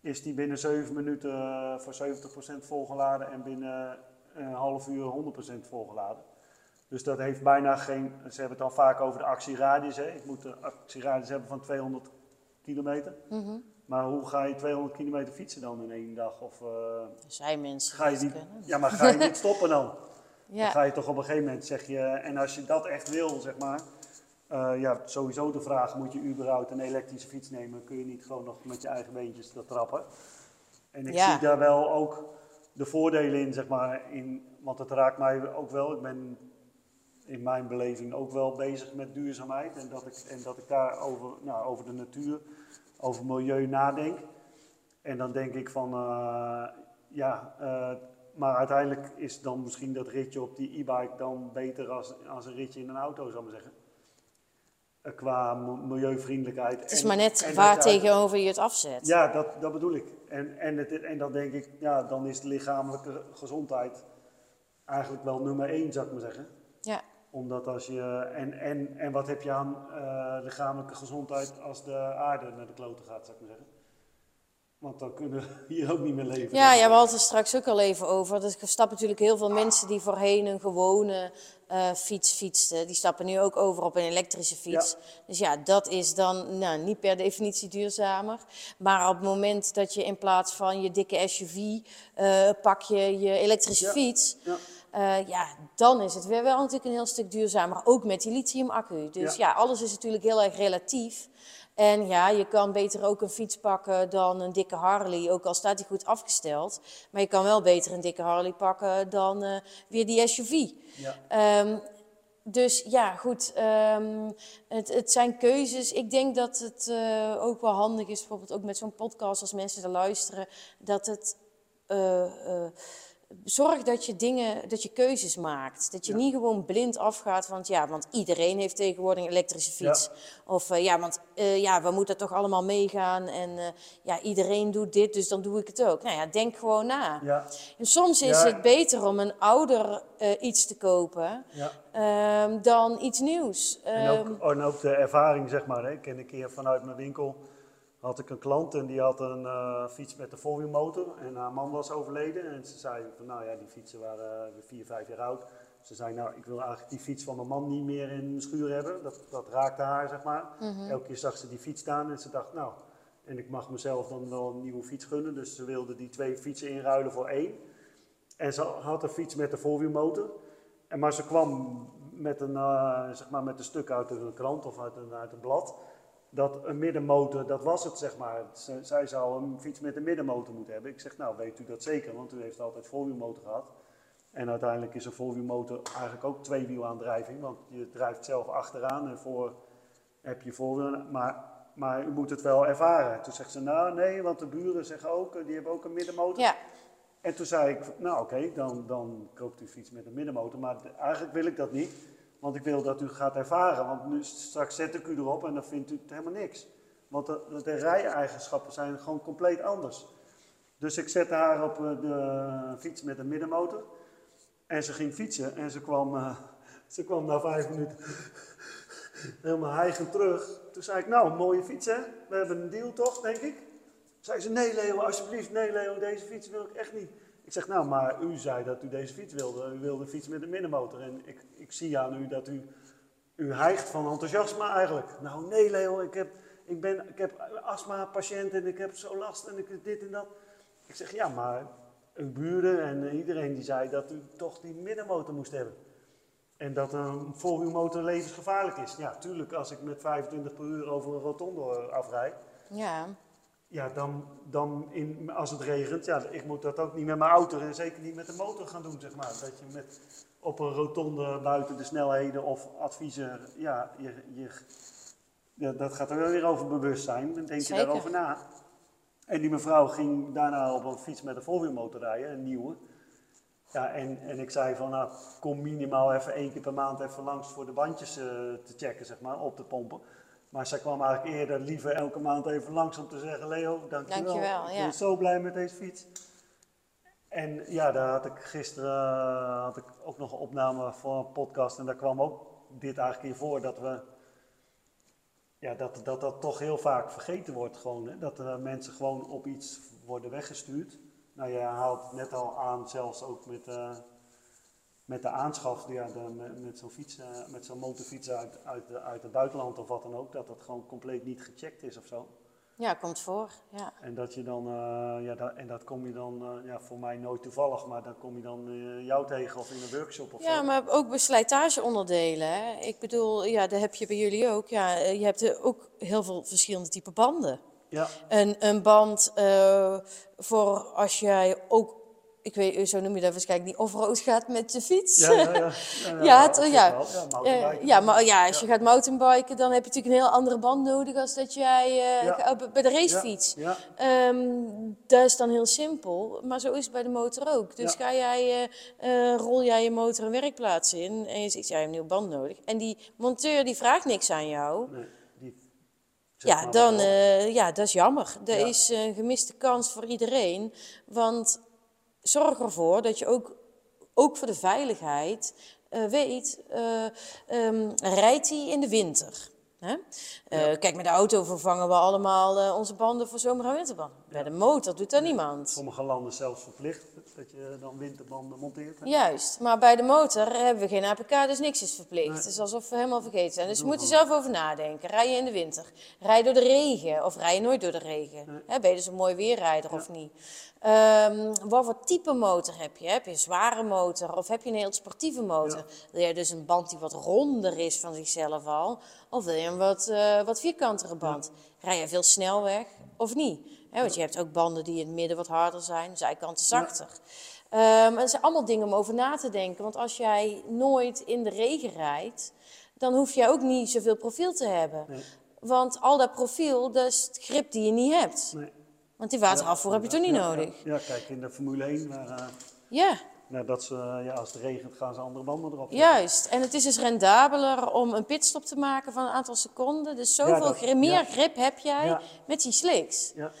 is die binnen 7 minuten voor 70% volgeladen en binnen een half uur 100% volgeladen. Dus dat heeft bijna geen... Ze hebben het dan vaak over de actieradius. Hè? Ik moet een actieradius hebben van 200 kilometer. Mm-hmm. Maar hoe ga je 200 kilometer fietsen dan in 1 dag? Of, zijn mensen ga je die, ja, maar ga je niet stoppen dan? Ja. Dan ga je toch op een gegeven moment, zeg je... En als je dat echt wil, zeg maar... sowieso de vraag, moet je überhaupt een elektrische fiets nemen? Kun je niet gewoon nog met je eigen beentjes dat trappen? En ik zie daar wel ook de voordelen in, zeg maar. Want het raakt mij ook wel. Ik ben... in mijn beleving ook wel bezig met duurzaamheid. En dat ik daar over de natuur, over milieu nadenk. En dan denk ik van, maar uiteindelijk is dan misschien dat ritje op die e-bike dan beter als een ritje in een auto, zou ik maar zeggen. Qua milieuvriendelijkheid. Het is maar net waar tegenover je het afzet. Ja, dat bedoel ik. En dan denk ik, dan is de lichamelijke gezondheid eigenlijk wel nummer 1, zou ik maar zeggen. Ja. Omdat als je... En wat heb je aan lichamelijke gezondheid als de aarde naar de kloten gaat, zou ik maar zeggen. Want dan kunnen we hier ook niet meer leven. Ja, ja, we hadden het straks ook al even over. Dus er stappen natuurlijk heel veel mensen die voorheen een gewone fiets fietsten. Die stappen nu ook over op een elektrische fiets. Ja. Dus ja, dat is dan nou, niet per definitie duurzamer. Maar op het moment dat je in plaats van je dikke SUV pak je elektrische fiets... Ja. Ja, dan is het weer wel natuurlijk een heel stuk duurzamer. Ook met die lithium-accu. Dus ja, alles is natuurlijk heel erg relatief. En ja, je kan beter ook een fiets pakken dan een dikke Harley, ook al staat die goed afgesteld. Maar je kan wel beter een dikke Harley pakken dan weer die SUV. Ja. Dus ja, goed, het zijn keuzes. Ik denk dat het ook wel handig is, bijvoorbeeld ook met zo'n podcast, als mensen er luisteren, dat het... zorg dat je dingen, dat je keuzes maakt. Dat je niet gewoon blind afgaat. Want iedereen heeft tegenwoordig een elektrische fiets. Ja. Of we moeten toch allemaal meegaan. En iedereen doet dit, dus dan doe ik het ook. Nou ja, denk gewoon na. Ja. En soms is het beter om een ouder iets te kopen dan iets nieuws. En ook de ervaring, zeg maar. Hè. Ik ken een keer vanuit mijn winkel... had ik een klant en die had een fiets met een four-wheel motor en haar man was overleden. En ze zei van, nou ja, die fietsen waren 4, 5 jaar oud. Ze zei, nou, ik wil eigenlijk die fiets van mijn man niet meer in mijn schuur hebben. Dat raakte haar, zeg maar. Mm-hmm. Elke keer zag ze die fiets staan en ze dacht, nou, en ik mag mezelf dan wel een nieuwe fiets gunnen. Dus ze wilde die 2 fietsen inruilen voor 1. En ze had een fiets met een four-wheel motor. Maar ze kwam met een stuk uit een krant of uit een blad... dat een middenmotor, dat was het, zeg maar. Zij zou een fiets met een middenmotor moeten hebben. Ik zeg, nou, weet u dat zeker? Want u heeft altijd voorwielmotor gehad. En uiteindelijk is een voorwielmotor eigenlijk ook 2-wielaandrijving. Want je drijft zelf achteraan en voor heb je voorwiel. Maar u moet het wel ervaren. Toen zegt ze, nou, nee, want de buren zeggen ook, die hebben ook een middenmotor. Ja. En toen zei ik, nou, oké, dan koopt u fiets met een middenmotor. Maar eigenlijk wil ik dat niet. Want ik wil dat u gaat ervaren, want nu straks zet ik u erop en dan vindt u het helemaal niks. Want de rij-eigenschappen zijn gewoon compleet anders. Dus ik zette haar op de fiets met een middenmotor. En ze ging fietsen en ze kwam na 5 minuten helemaal hijgend terug. Toen zei ik, nou, mooie fiets hè, we hebben een deal toch, denk ik. Zei ze, nee Leo, alsjeblieft, nee Leo, deze fiets wil ik echt niet. Ik zeg, nou, maar u zei dat u deze fiets wilde. U wilde een fiets met een middenmotor. En ik zie aan u dat u hijgt van enthousiasme eigenlijk. Nou, nee Leo, ik heb astma-patiënt en ik heb zo last en ik heb dit en dat. Ik zeg, ja, maar uw buren en iedereen die zei dat u toch die middenmotor moest hebben. En dat een voorwielmotor levensgevaarlijk is. Ja, tuurlijk, als ik met 25 per uur over een rotonde afrijd. Ja. Ja, dan als het regent, ja, ik moet dat ook niet met mijn auto en zeker niet met de motor gaan doen, zeg maar. Dat je op een rotonde buiten de snelheden of adviezen, dat gaat er wel weer over bewustzijn. Dan denk je daarover na. En die mevrouw ging daarna op een fiets met een voorwielmotor rijden, een nieuwe. Ja, en ik zei van, nou, kom minimaal even 1 keer per maand even langs voor de bandjes te checken, zeg maar, op te pompen. Maar zij kwam eigenlijk eerder liever elke maand even langs om te zeggen... Leo, dankjewel. Ik ben zo blij met deze fiets. En ja, daar had ik gisteren ook nog een opname voor een podcast. En daar kwam ook dit eigenlijk in voor. Dat we... Ja, dat toch heel vaak vergeten wordt gewoon. Hè? Dat mensen gewoon op iets worden weggestuurd. Nou, je haalt het net al aan, zelfs ook met de aanschaf, met zo'n motorfiets uit het buitenland of wat dan ook, dat gewoon compleet niet gecheckt is of zo. Ja, komt voor, ja. En dat je dan, voor mij nooit toevallig, maar dan kom je dan jou tegen of in een workshop of zo. Ja, maar ook bij slijtageonderdelen, hè. Ik bedoel, ja, dat heb je bij jullie ook. Ja, je hebt ook heel veel verschillende type banden. Ja. Een band voor als jij ook... Ik weet, zo noem je dat waarschijnlijk niet, offroad gaat met je fiets. Als je gaat mountainbiken, dan heb je natuurlijk een heel andere band nodig als dat jij bij de racefiets. Ja. Ja. Dat is dan heel simpel, maar zo is het bij de motor ook. Dus rol jij je motor een werkplaats in en je zegt, jij hebt een nieuwe band nodig. En die monteur die vraagt niks aan jou. Nee. Ja, dan, dat is jammer. Dat is een gemiste kans voor iedereen, want... Zorg ervoor dat je ook voor de veiligheid weet, rijdt hij in de winter? Hè? Ja. Kijk, met de auto vervangen we allemaal onze banden voor zomer- en winterbanden. Ja. Bij de motor doet dat niemand. Sommige landen zelfs verplicht dat je dan winterbanden monteert. Hè? Juist, maar bij de motor hebben we geen APK, dus niks is verplicht. Nee. Het is alsof we helemaal vergeten zijn. Dus je moet er zelf over nadenken. Rij je in de winter? Rij door de regen? Of rij je nooit door de regen? Nee. Hè? Ben je dus een mooi weerrijder of niet? Wat voor type motor heb je? Heb je een zware motor of heb je een heel sportieve motor? Ja. Wil je dus een band die wat ronder is van zichzelf al? Of wil je een wat vierkantere band? Ja. Rij je veel snel weg of niet? He, want je hebt ook banden die in het midden wat harder zijn, zijkanten zachter. Ja. En dat zijn allemaal dingen om over na te denken. Want als jij nooit in de regen rijdt, dan hoef jij ook niet zoveel profiel te hebben. Nee. Want al dat profiel, dat is het grip die je niet hebt. Nee. Want die waterafvoer heb je toch niet nodig? Ja, kijk, in de Formule 1, dat ze, als het regent, gaan ze andere banden erop. Juist, en het is dus rendabeler om een pitstop te maken van een aantal seconden. Dus zoveel meer grip heb jij met die slicks. Ja.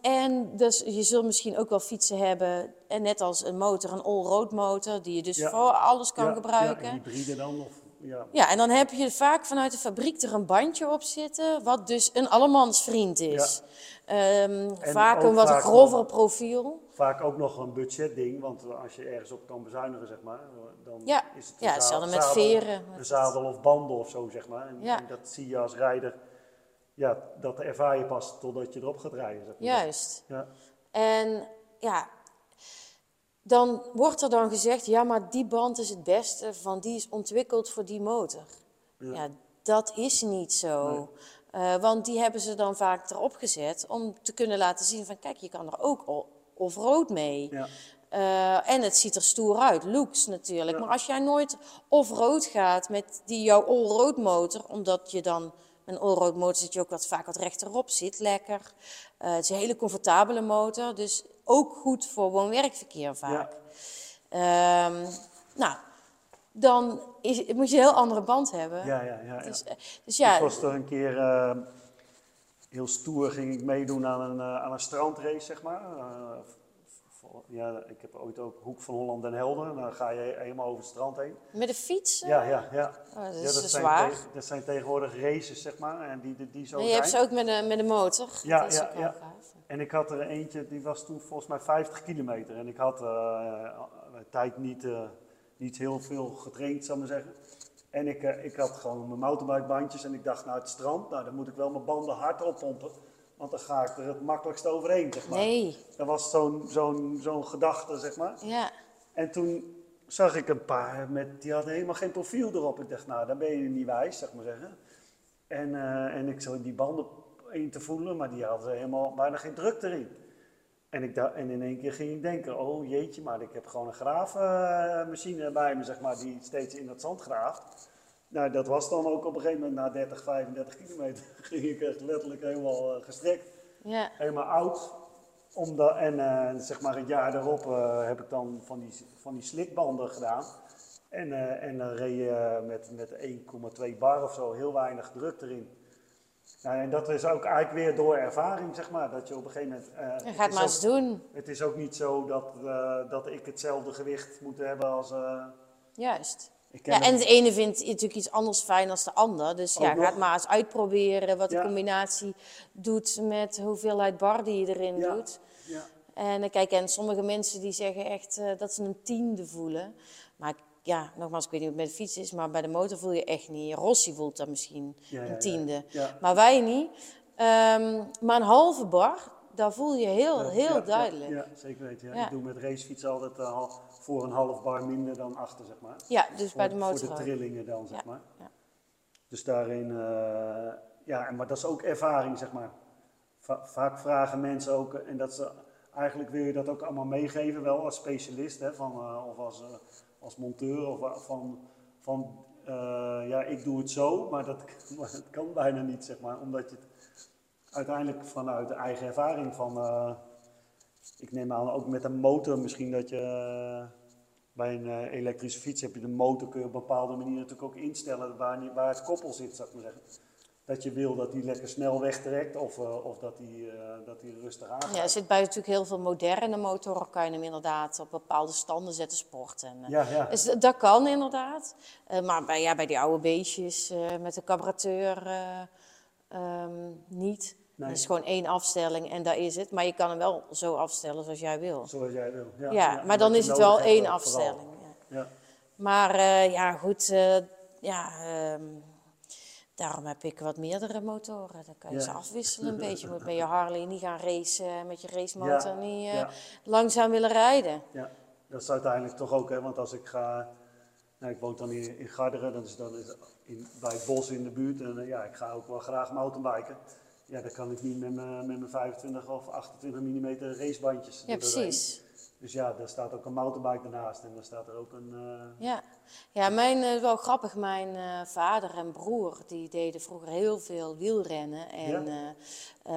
En dus je zult misschien ook wel fietsen hebben, en net als een motor, een all-road motor, die je dus voor alles kan gebruiken. Ja, en hybride dan of... Ja. Ja, en dan heb je vaak vanuit de fabriek er een bandje op zitten, wat dus een allemansvriend is. Ja. Vaak een wat grover profiel. Vaak ook nog een budgetding, want als je ergens op kan bezuinigen, zeg maar, dan is het hetzelfde met veren. Een zadel of banden of zo, zeg maar. En dat zie je als rijder, dat ervaar je pas totdat je erop gaat rijden. Zeg maar. Juist. Ja. En dan wordt er dan gezegd, maar die band is het beste, want die is ontwikkeld voor die motor. Ja, dat is niet zo. Nee. Want die hebben ze dan vaak erop gezet om te kunnen laten zien van, kijk, je kan er ook off-road mee. Ja. En het ziet er stoer uit, looks natuurlijk. Ja. Maar als jij nooit off-road gaat met jouw all-road motor, omdat je dan... Een all-road motor zit je ook vaak wat rechterop, zit lekker. Het is een hele comfortabele motor, dus ook goed voor woon-werkverkeer vaak. Ja. Dan moet je een heel andere band hebben. Ja. Dus het kostte een keer, heel stoer ging ik meedoen aan een strandrace, zeg maar. Ik heb ooit ook Hoek van Holland Den Helder. Dan ga je helemaal over het strand heen. Met de fiets? Ja. Oh, dat is zwaar. Dat zijn tegenwoordig races, zeg maar. En die zo je hebt ze ook met de motor. Ja. En ik had er eentje, die was toen volgens mij 50 kilometer. En ik had tijd niet heel veel getraind, zal ik maar zeggen. En ik had gewoon mijn mountainbikebandjes. En ik dacht, het strand, dan moet ik wel mijn banden hard oppompen. Want dan ga ik er het makkelijkst overheen, zeg maar. Nee. Dat was zo'n gedachte, zeg maar. Ja. En toen zag ik een paar, die hadden helemaal geen profiel erop. Ik dacht, dan ben je niet wijs, zeg maar zeggen. En ik zat die banden in te voelen, maar die hadden helemaal bijna geen druk erin. En in één keer ging ik denken, oh jeetje, maar ik heb gewoon een graafmachine bij me, zeg maar, die steeds in dat zand graaft. Dat was dan ook op een gegeven moment na 30, 35 kilometer ging ik echt letterlijk helemaal gestrekt. Ja. Helemaal oud. Zeg maar het jaar daarop heb ik dan van die slikbanden gedaan. En dan reed je met 1,2 bar of zo, heel weinig druk erin. En dat is ook eigenlijk weer door ervaring, zeg maar, dat je op een gegeven moment... Ga het maar eens doen. Het is ook niet zo dat ik hetzelfde gewicht moet hebben als... Juist. En de ene vindt natuurlijk iets anders fijn dan de ander. Dus ga het maar eens uitproberen wat de combinatie doet met hoeveelheid bar die je erin doet. Ja. En sommige mensen die zeggen echt dat ze een tiende voelen. Maar nogmaals, ik weet niet hoe het met de fiets is, maar bij de motor voel je echt niet. Rossi voelt dat misschien een tiende. Ja. Maar wij niet. Maar een halve bar, daar voel je heel duidelijk. Ja, zeker weten. Ja. Ja. Ik doe met racefietsen altijd voor een half bar minder dan achter, zeg maar. Ja, dus bij de motor. Voor de trillingen dan, zeg maar. Ja. Dus daarin, maar dat is ook ervaring, zeg maar. Vaak vragen mensen ook, en dat ze, eigenlijk wil je dat ook allemaal meegeven, wel als specialist, hè, of als monteur, of ik doe het zo, maar dat kan bijna niet, zeg maar, omdat je het uiteindelijk vanuit de eigen ervaring van... Ik neem aan, ook met een motor misschien dat je bij een elektrische fiets heb je de motor kun je op een bepaalde manier natuurlijk ook instellen waar het koppel zit, zou ik maar zeggen. dat je wil dat die lekker snel wegtrekt of dat die rustig aangaat. Ja, er zit bij natuurlijk heel veel moderne motoren, kan je hem inderdaad op bepaalde standen zetten, sporten. Ja. Dus dat kan inderdaad. Maar bij die oude beestjes met de carburateur niet. Nee. Dat is gewoon één afstelling en daar is het. Maar je kan hem wel zo afstellen zoals jij wil. Zoals jij wil, ja. Ja, maar dan is het wel één afstelling. Ja. Ja. Maar daarom heb ik wat meerdere motoren. Dan kan je ze afwisselen een beetje. Je moet met je Harley niet gaan racen, met je racemotor langzaam willen rijden. Ja, dat is uiteindelijk toch ook, hè? Want als ik ga... Nou, ik woon dan in Garderen, bij het bos in de buurt. En ik ga ook wel graag mountainbiken. Ja, dat kan ik niet met mijn 25 of 28 mm racebandjes. Ja, precies. Dus ja, daar staat ook een mountainbike daarnaast en daar staat er ook een... wel grappig, mijn vader en broer, die deden vroeger heel veel wielrennen en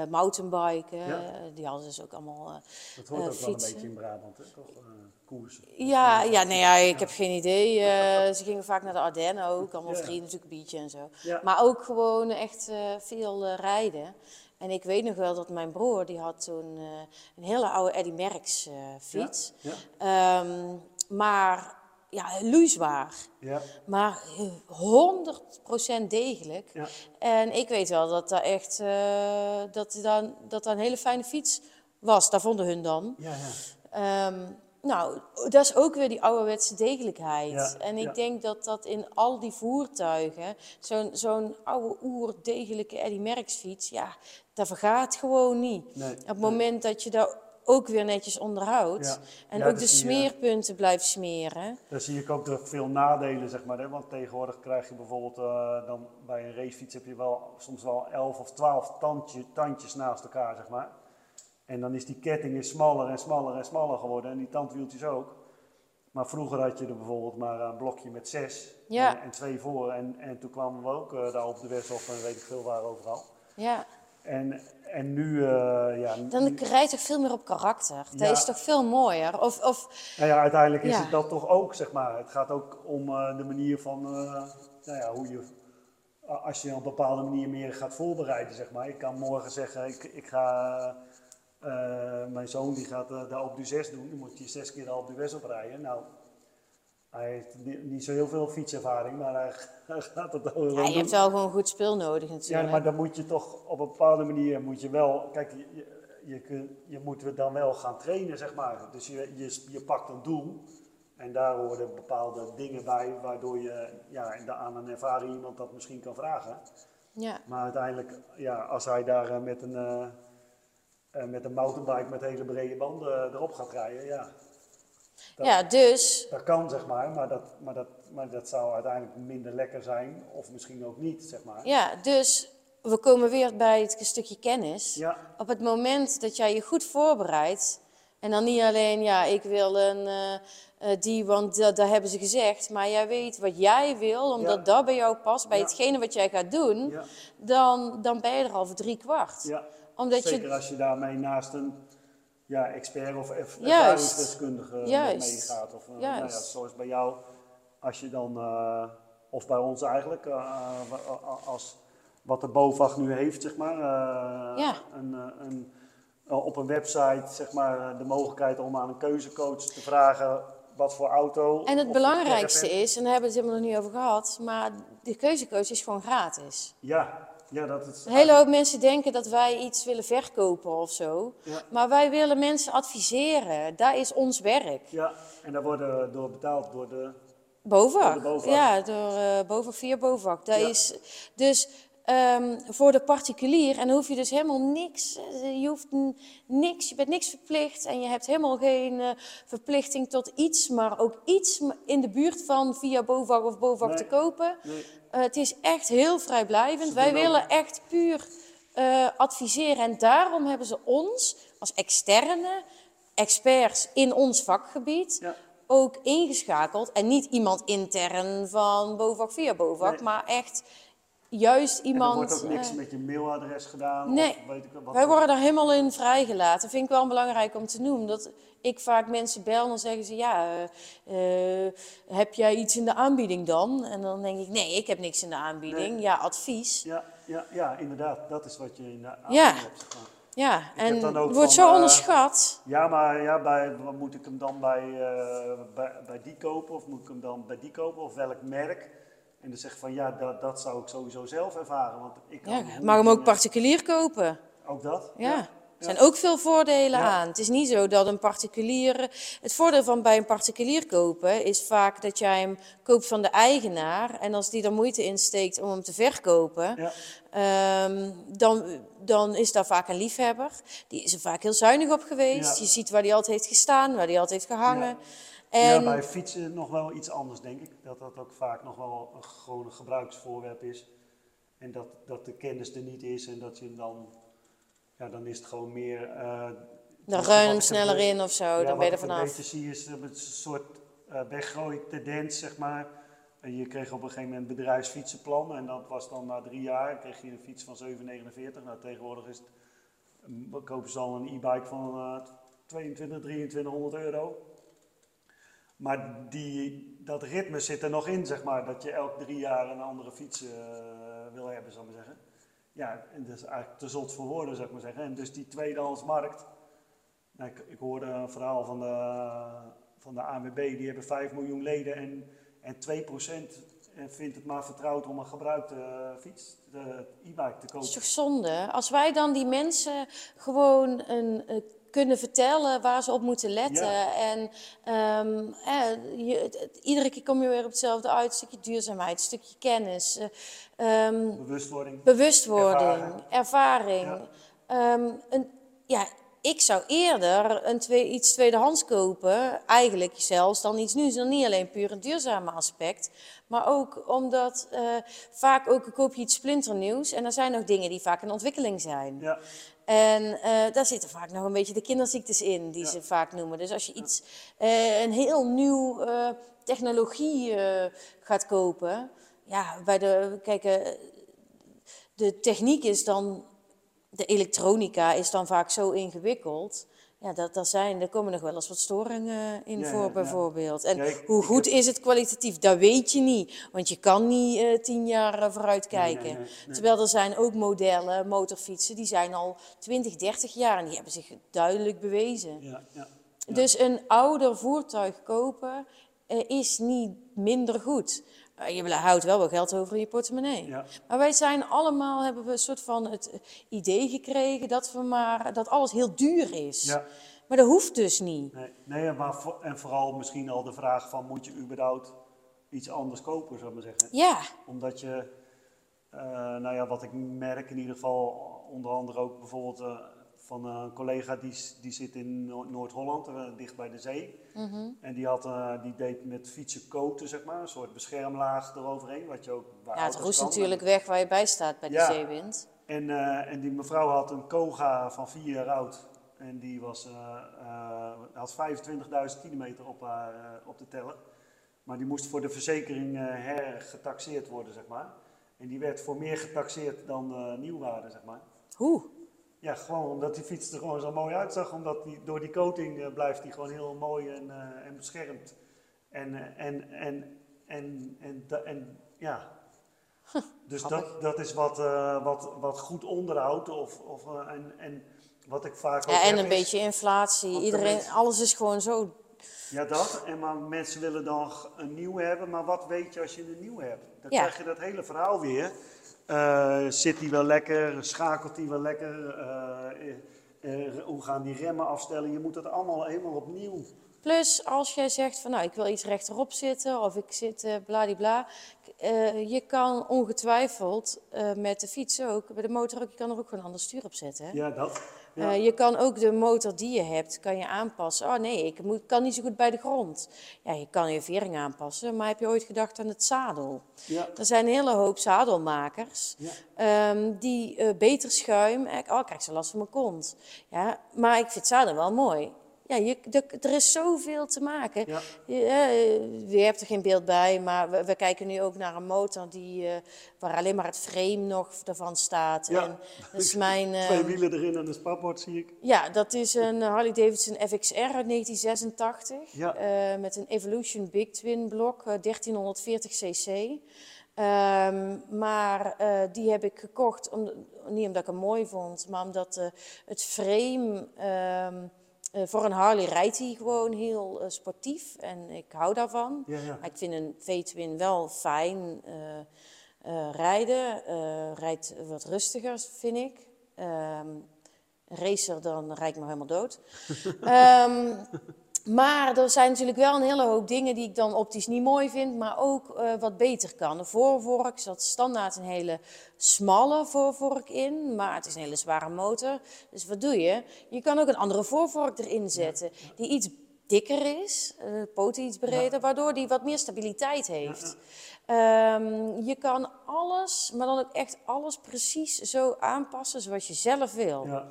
mountainbiken. Ja. Die hadden dus ook allemaal dat hoort ook fietsen. Wel een beetje in Brabant, hè? Toch? Koersen. Ik heb geen idee. Ze gingen vaak naar de Ardennen ook, allemaal vrienden, natuurlijk biertje en zo. Ja. Maar ook gewoon echt veel rijden. En ik weet nog wel dat mijn broer, die had toen een hele oude Eddy Merckx fiets. Ja. Heel zwaar. Ja. Maar 100% degelijk. Ja. En ik weet wel dat dat echt dat een hele fijne fiets was. Dat vonden hun dan. Ja. Dat is ook weer die ouderwetse degelijkheid. Ja, en ik denk dat in al die voertuigen, zo'n oude oerdegelijke Eddy Merckx fiets, dat vergaat gewoon niet. Nee, op het moment dat je dat ook weer netjes onderhoudt en ook de smeerpunten blijft smeren. Daar zie ik ook veel nadelen, zeg maar. Hè? Want tegenwoordig krijg je bijvoorbeeld, dan bij een racefiets heb je soms wel 11 of 12 tandjes naast elkaar, zeg maar. En dan is die ketting smaller en smaller en smaller geworden. En die tandwieltjes ook. Maar vroeger had je er bijvoorbeeld maar een blokje met 6 en 2 voor. En toen kwamen we ook daar op de Westhof en weet ik veel waar overal. Ja. En nu... Dan rijdt toch veel meer op karakter. Dat is toch veel mooier? Uiteindelijk is het dat toch ook, zeg maar. Het gaat ook om de manier van hoe je... Als je op een bepaalde manier meer gaat voorbereiden, zeg maar. Ik kan morgen zeggen, ik ga... mijn zoon die gaat de Alpe d'Huez doen, dan moet je 6 keer de Alpe d'Huez oprijden. Nou, hij heeft niet zo heel veel fietservaring, maar hij gaat dat wel doen. Je hebt wel gewoon goed spul nodig natuurlijk. Ja, maar dan moet je toch op een bepaalde manier, moet je wel, kijk, je moet dan wel gaan trainen, zeg maar. Dus je pakt een doel en daar horen bepaalde dingen bij, waardoor je aan een ervaren iemand dat misschien kan vragen. Ja. Maar uiteindelijk, als hij daar met een mountainbike met hele brede banden erop gaat rijden, dus... Dat kan, zeg maar dat zou uiteindelijk minder lekker zijn, of misschien ook niet, zeg maar. Ja, dus we komen weer bij het stukje kennis. Ja. Op het moment dat jij je goed voorbereidt, en dan niet alleen, ik wil een want dat hebben ze gezegd, maar jij weet wat jij wil, omdat dat bij jou past, bij hetgene wat jij gaat doen, dan ben je er al voor 3/4. Ja. Zeker als je daarmee naast een expert of ervaringsdeskundige meegaat. Of zoals bij jou, als je dan, of bij ons eigenlijk, als wat de BOVAG nu heeft, zeg maar. Op een website, zeg maar, de mogelijkheid om aan een keuzecoach te vragen wat voor auto. En het belangrijkste is, en daar hebben we het helemaal nog niet over gehad, maar de keuzecoach is gewoon gratis. Ja. Een hele hoop mensen denken dat wij iets willen verkopen of zo. Ja. Maar wij willen mensen adviseren. Dat is ons werk. Ja, en daar worden door betaald door de... BOVAG. BOVAG. Dat is... Dus voor de particulier, en dan hoef je dus helemaal niks. Je hoeft niks, je bent niks verplicht en je hebt helemaal geen verplichting tot iets, maar ook iets in de buurt van viaBOVAG of BOVAG te kopen. Nee. Het is echt heel vrijblijvend. Wij willen echt puur adviseren en daarom hebben ze ons als externe experts in ons vakgebied ook ingeschakeld. En niet iemand intern van BOVAG, viaBOVAG, maar echt... juist iemand... En er wordt ook niks met je mailadres gedaan? Nee, of weet ik wat wij worden daar helemaal in vrijgelaten. Dat vind ik wel belangrijk om te noemen. Dat ik vaak mensen bel en dan zeggen ze... ja, heb jij iets in de aanbieding dan? En dan denk ik, nee, ik heb niks in de aanbieding. Nee. Ja, advies. Ja, inderdaad. Dat is wat je in de aanbieding hebt. Ja, en het wordt zo onderschat. Moet ik hem dan bij die kopen? Of moet ik hem dan bij die kopen? Of welk merk? En dan zegt van, ja, dat zou ik sowieso zelf ervaren. Want ik kan mag hem ook particulier kopen. Ook dat? Ja. Er zijn ook veel voordelen aan. Het is niet zo dat een particulier... Het voordeel van bij een particulier kopen is vaak dat jij hem koopt van de eigenaar. En als die er moeite in steekt om hem te verkopen... Ja. Dan is daar vaak een liefhebber. Die is er vaak heel zuinig op geweest. Ja. Je ziet waar die altijd heeft gestaan, waar die altijd heeft gehangen. Ja. En... Ja, bij fietsen nog wel iets anders, denk ik. Dat ook vaak nog wel gewoon een gebruiksvoorwerp is. En dat de kennis er niet is en dat je hem dan... Ja, dan is het gewoon meer... dan ruim hem sneller in of zo, dan ben je er vanaf. Wat ik een beetje zie is een soort weggooi-tendens, zeg maar. En je kreeg op een gegeven moment een bedrijfsfietsenplan. En dat was dan na 3 jaar, kreeg je een fiets van 7,49. Nou, tegenwoordig is het, kopen ze al een e-bike van 2200 €, 2300 €. Maar dat ritme zit er nog in, zeg maar, dat je elk 3 jaar een andere fiets wil hebben, zal ik maar zeggen. Ja, en dat is eigenlijk te zot voor woorden, zou ik maar zeggen. En dus die tweedehandsmarkt, nou, ik hoorde een verhaal van de ANWB, die hebben 5 miljoen leden en 2% vindt het maar vertrouwd om een gebruikte fiets, de e-bike, te kopen. Dat is toch zonde? Als wij dan die mensen gewoon een kunnen vertellen waar ze op moeten letten. Ja. Iedere keer kom je weer op hetzelfde uit. Een stukje duurzaamheid, een stukje kennis. Bewustwording. Ervaring. Ja. Ik zou eerder iets tweedehands kopen, eigenlijk zelfs, dan iets nieuws. Dan niet alleen puur een duurzame aspect, maar ook omdat vaak ook koop je iets splinternieuws. En er zijn nog dingen die vaak in ontwikkeling zijn. Ja. En daar zitten vaak nog een beetje de kinderziektes in, die ze vaak noemen. Dus als je iets, een heel nieuw technologie gaat kopen... Ja, de techniek is dan... De elektronica is dan vaak zo ingewikkeld. Ja, daar komen nog wel eens wat storingen in voor, bijvoorbeeld. En hoe goed is het kwalitatief? Dat weet je niet. Want je kan niet 10 jaar vooruit kijken. Nee. Terwijl er zijn ook modellen, motorfietsen, die zijn al 20, 30 jaar. En die hebben zich duidelijk bewezen. Ja. Dus een ouder voertuig kopen is niet minder goed. Je houdt wel geld over in je portemonnee. Ja. Maar wij hebben we een soort van het idee gekregen dat alles heel duur is. Ja. Maar dat hoeft dus niet. Nee, maar vooral misschien al de vraag van, moet je überhaupt iets anders kopen, zou ik maar zeggen. Ja. Omdat je, wat ik merk in ieder geval, onder andere ook bijvoorbeeld van een collega die zit in Noord-Holland, dicht bij de zee. Mm-hmm. En die deed met fietsen koten, zeg maar, een soort beschermlaag eroverheen. Wat je ook het roest natuurlijk weg waar je bij staat bij de zeewind. En die mevrouw had een Koga van 4 jaar oud. En die was, had 25.000 kilometer op de teller. Maar die moest voor de verzekering hergetaxeerd worden, zeg maar. En die werd voor meer getaxeerd dan nieuwwaarde, zeg maar. Hoe? Ja, gewoon omdat die fiets er gewoon zo mooi uitzag. Omdat door die coating blijft die gewoon heel mooi en beschermd. Dus dat is wat goed onderhoud. En wat ik vaak ook en een beetje inflatie. Alles is gewoon zo... Ja, dat. Maar mensen willen dan een nieuw hebben. Maar wat weet je als je een nieuw hebt? Dan krijg je dat hele verhaal weer... zit die wel lekker? Schakelt die wel lekker? Hoe gaan die remmen afstellen? Je moet dat allemaal helemaal opnieuw. Plus, als jij zegt van, nou, ik wil iets rechterop zitten of ik zit bladibla. Je kan ongetwijfeld met de fiets ook, bij de motor ook, je kan er ook gewoon ander stuur op zetten. Hè? Ja, dat. Ja. Je kan ook de motor die je hebt, kan je aanpassen. Oh nee, ik kan niet zo goed bij de grond. Ja, je kan je vering aanpassen, maar heb je ooit gedacht aan het zadel? Ja. Er zijn een hele hoop zadelmakers die beter schuim... ik krijg zo last van mijn kont. Ja, maar ik vind het zadel wel mooi. Ja, er is zoveel te maken. Ja. Je hebt er geen beeld bij, maar we kijken nu ook naar een motor waar alleen maar het frame nog ervan staat. Ja. En dat is twee wielen erin en een spatbord, zie ik. Ja, dat is een Harley-Davidson FXR uit 1986 ja. Met een Evolution Big Twin blok, 1340 cc. Maar die heb ik gekocht, niet omdat ik hem mooi vond, maar omdat het frame... voor een Harley rijdt hij gewoon heel sportief en ik hou daarvan. Ja, ja. Maar ik vind een V-twin wel fijn rijden. Rijdt wat rustiger, vind ik. Racer, dan rijd ik me helemaal dood. Maar er zijn natuurlijk wel een hele hoop dingen die ik dan optisch niet mooi vind, maar ook wat beter kan. De voorvork zat standaard een hele smalle voorvork in, maar het is een hele zware motor. Dus wat doe je? Je kan ook een andere voorvork erin zetten die iets dikker is, poten iets breder, waardoor die wat meer stabiliteit heeft. Je kan alles, maar dan ook echt alles precies zo aanpassen zoals je zelf wil. Ja.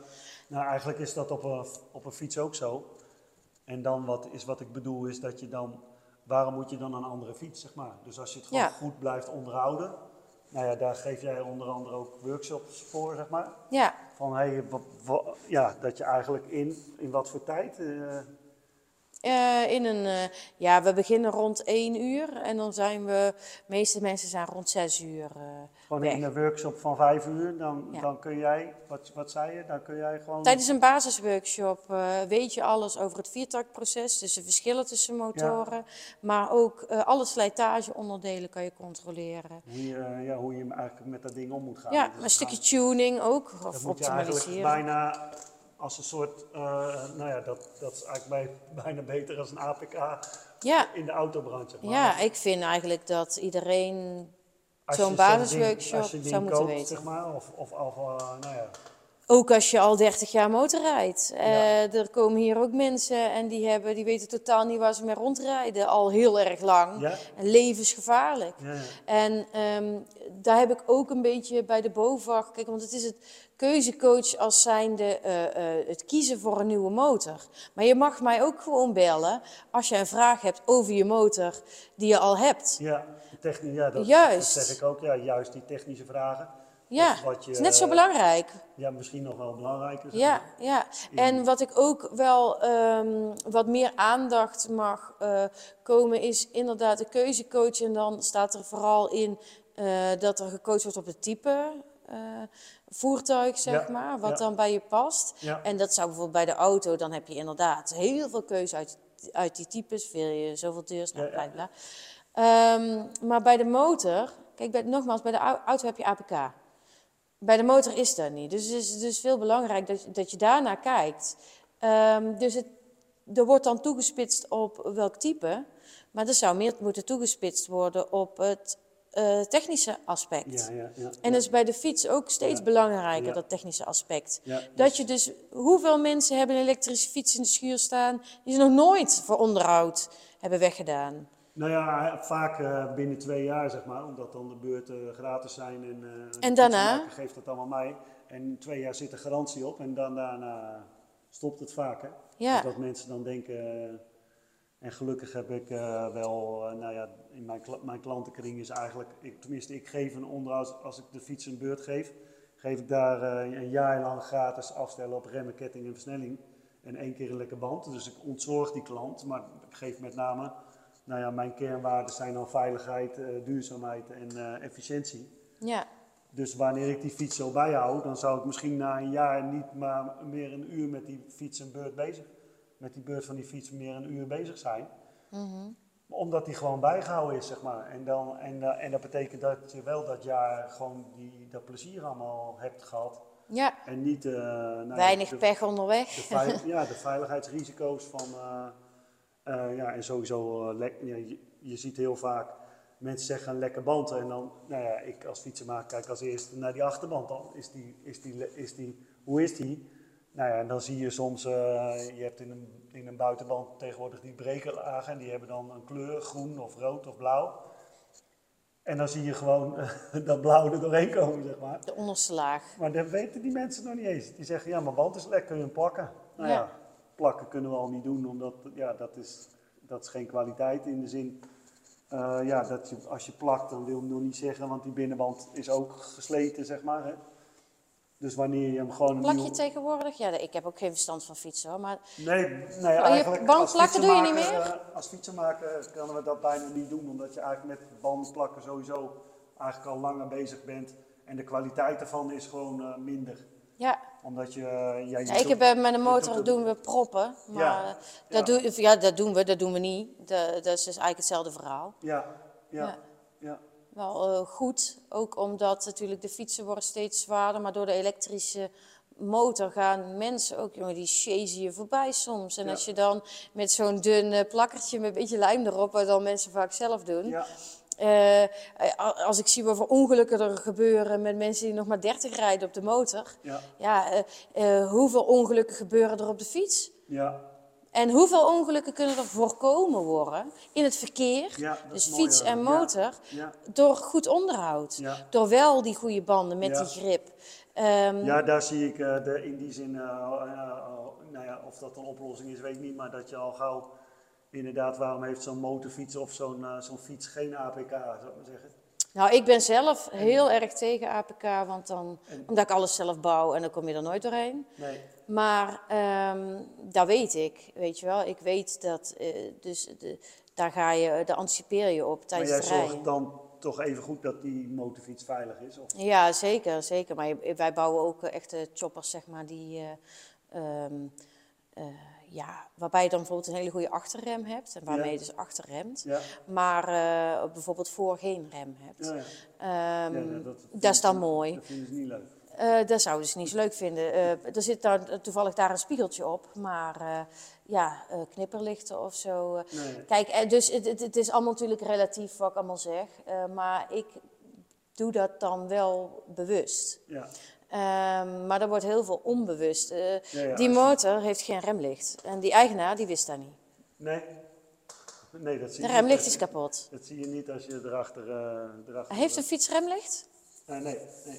Nou, eigenlijk is dat op een fiets ook zo. En dan wat ik bedoel is dat je dan... Waarom moet je dan een andere fiets, zeg maar? Dus als je het gewoon goed blijft onderhouden... Nou ja, daar geef jij onder andere ook workshops voor, zeg maar. Ja. Van, dat je eigenlijk in wat voor tijd... we beginnen rond 1 uur en dan zijn we... De meeste mensen zijn rond 6 uur Gewoon weg. In een workshop van 5 uur, dan kun jij... Wat zei je? Dan kun jij gewoon... Tijdens een basisworkshop weet je alles over het viertaktproces, dus de verschillen tussen motoren. Ja. Maar ook alle slijtageonderdelen kan je controleren. Hoe je eigenlijk met dat ding om moet gaan. Ja, dus een stukje tuning ook, of optimaliseren. Moet je eigenlijk bijna... Als een soort, dat is eigenlijk bijna beter als een APK in de autobranche. Zeg maar. Ja, ik vind eigenlijk dat iedereen zo'n basisworkshop zou moeten weten. Zeg maar, Ook als je al 30 jaar motor rijdt. Ja. Er komen hier ook mensen en die weten totaal niet waar ze mee rondrijden. Al heel erg lang. Ja? En levensgevaarlijk. Ja. En daar heb ik ook een beetje bij de BOVAG... Kijk, want het is het keuzecoach als zijnde het kiezen voor een nieuwe motor. Maar je mag mij ook gewoon bellen als je een vraag hebt over je motor die je al hebt. Ja, dat zeg ik ook. Ja, juist die technische vragen. Ja, dat is net zo belangrijk. Ja, misschien nog wel belangrijker. Ja. En wat ik ook wel wat meer aandacht mag komen, is inderdaad de keuzecoach. En dan staat er vooral in dat er gecoacht wordt op het type voertuig, zeg maar. Wat dan bij je past. Ja. En dat zou bijvoorbeeld bij de auto, dan heb je inderdaad heel veel keuze uit die types. Wil je zoveel deurs, bla. Maar bij de motor, kijk, bij de auto heb je APK. Bij de motor is dat niet. Dus het is dus veel belangrijk dat je daarnaar kijkt. Dus er wordt dan toegespitst op welk type. Maar er zou meer moeten toegespitst worden op het technische aspect. En dat is bij de fiets ook steeds belangrijker, dat technische aspect. Ja, dat je dus... Hoeveel mensen hebben een elektrische fiets in de schuur staan die ze nog nooit voor onderhoud hebben weggedaan? Nou ja, vaak binnen 2 jaar, zeg maar, omdat dan de beurten gratis zijn en daarna geeft dat allemaal mij. En 2 jaar zit er garantie op en daarna stopt het vaak, hè? Ja. Dat mensen dan denken, en gelukkig heb ik in mijn klantenkring is eigenlijk, ik geef een onderhoud, als ik de fiets een beurt geef ik daar een jaar lang gratis afstellen op remmen, ketting en versnelling. En 1 keer een lekker band, dus ik ontzorg die klant, maar ik geef met name... Nou ja, mijn kernwaarden zijn dan veiligheid, duurzaamheid en efficiëntie. Ja. Dus wanneer ik die fiets zo bijhoud, dan zou ik misschien na een jaar niet maar meer een uur met die fiets en beurt bezig. Met die beurt van die fiets meer een uur bezig zijn. Mm-hmm. Omdat die gewoon bijgehouden is, zeg maar. En dat betekent dat je wel dat jaar gewoon dat plezier allemaal hebt gehad. Ja. En niet... weinig pech onderweg. De veiligheidsrisico's van... en sowieso, je ziet heel vaak mensen zeggen een lekke band. En dan, ik als fietsenmaker kijk als eerste naar die achterband dan. Hoe is die? Nou ja, en dan zie je soms, je hebt in een buitenband tegenwoordig die brekerlagen. En die hebben dan een kleur, groen of rood of blauw. En dan zie je gewoon dat blauw er doorheen komen, zeg maar. De onderste laag. Maar dat weten die mensen nog niet eens. Die zeggen, ja, mijn band is lek, kun je hem plakken? Nou ja. plakken kunnen we al niet doen, omdat ja, dat is geen kwaliteit in de zin. Ja, dat je, als je plakt, dan wil ik nog niet zeggen, want die binnenband is ook gesleten, zeg maar. Hè? Dus wanneer je hem gewoon... Plak je tegenwoordig? Ja, ik heb ook geen verstand van fietsen, hoor. Maar... Nee, eigenlijk... Bandplakken doe je niet meer? Als fietsenmaker kunnen we dat bijna niet doen, omdat je eigenlijk met bandplakken sowieso eigenlijk al langer bezig bent. En de kwaliteit ervan is gewoon minder. Ja. Omdat je... met een motor doen we proppen. Maar ja. Dat doen we niet. Dat is dus eigenlijk hetzelfde verhaal. Ja. Wel goed, ook omdat natuurlijk de fietsen worden steeds zwaarder, maar door de elektrische motor gaan mensen ook, jongen, die chasen je voorbij soms. En als je dan met zo'n dun plakkertje met een beetje lijm erop, wat dan mensen vaak zelf doen. Ja. Als ik zie wat voor ongelukken er gebeuren met mensen die nog maar 30 rijden op de motor. Hoeveel ongelukken gebeuren er op de fiets? Ja. En hoeveel ongelukken kunnen er voorkomen worden in het verkeer, dus fiets en motor, door goed onderhoud. Ja. Door wel die goede banden met die grip. Daar zie ik in die zin, of dat een oplossing is, weet ik niet, maar dat je al gauw, inderdaad, waarom heeft zo'n motorfiets of zo'n fiets geen APK, zou ik maar zeggen? Nou, ik ben zelf heel erg tegen APK, want omdat ik alles zelf bouw en dan kom je er nooit doorheen. Nee. Maar dat weet ik, weet je wel. Ik weet dat, daar anticipeer je op tijdens het rijden. Maar jij zorgt dan toch even goed dat die motorfiets veilig is? Of? Ja, zeker. Maar wij bouwen ook echte choppers, zeg maar, die... waarbij je dan bijvoorbeeld een hele goede achterrem hebt en waarmee je dus achterremt, maar bijvoorbeeld voor geen rem hebt. Dat is dan mooi. Dat vinden ze niet leuk. Dat zouden ze niet zo leuk vinden. Er zit dan toevallig daar een spiegeltje op, maar knipperlichten of zo. Nee. Kijk, dus het is allemaal natuurlijk relatief wat ik allemaal zeg, maar ik doe dat dan wel bewust. Ja. Maar er wordt heel veel onbewust. Die motor heeft geen remlicht. En die eigenaar, die wist dat niet. Nee, dat zie je niet. De remlicht is kapot. Dat zie je niet als je erachter... Heeft een fiets remlicht? Nee.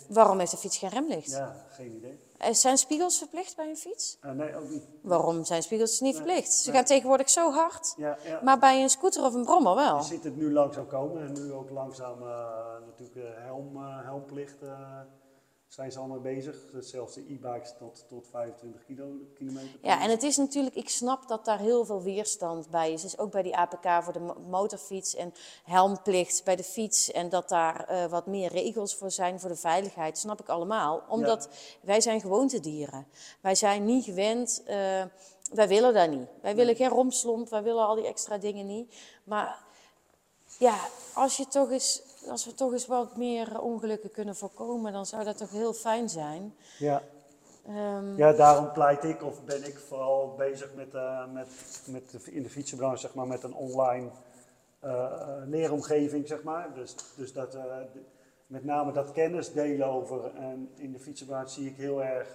Waarom heeft een fiets geen remlicht? Ja, geen idee. Zijn spiegels verplicht bij een fiets? Nee, ook niet. Waarom zijn spiegels niet verplicht? Ze gaan tegenwoordig zo hard. Ja. Maar bij een scooter of een brommer wel. Je ziet het nu langzaam komen. En nu ook langzaam natuurlijk helmplicht... zijn ze allemaal bezig, zelfs de e-bikes tot 25 kilometer. Ja, en het is natuurlijk, ik snap dat daar heel veel weerstand bij is. Dus ook bij die APK voor de motorfiets en helmplicht bij de fiets. En dat daar wat meer regels voor zijn voor de veiligheid, snap ik allemaal. Omdat wij zijn gewoontedieren. Wij zijn niet gewend, wij willen dat niet. Wij willen geen rompslomp, wij willen al die extra dingen niet. Maar ja, als we toch eens wat meer ongelukken kunnen voorkomen, dan zou dat toch heel fijn zijn. Ja, daarom pleit ik, of ben ik vooral bezig met in de fietsenbranche, zeg maar, met een online leeromgeving, zeg maar. Dus dat, met name dat kennis delen over. En in de fietsenbranche zie ik heel erg,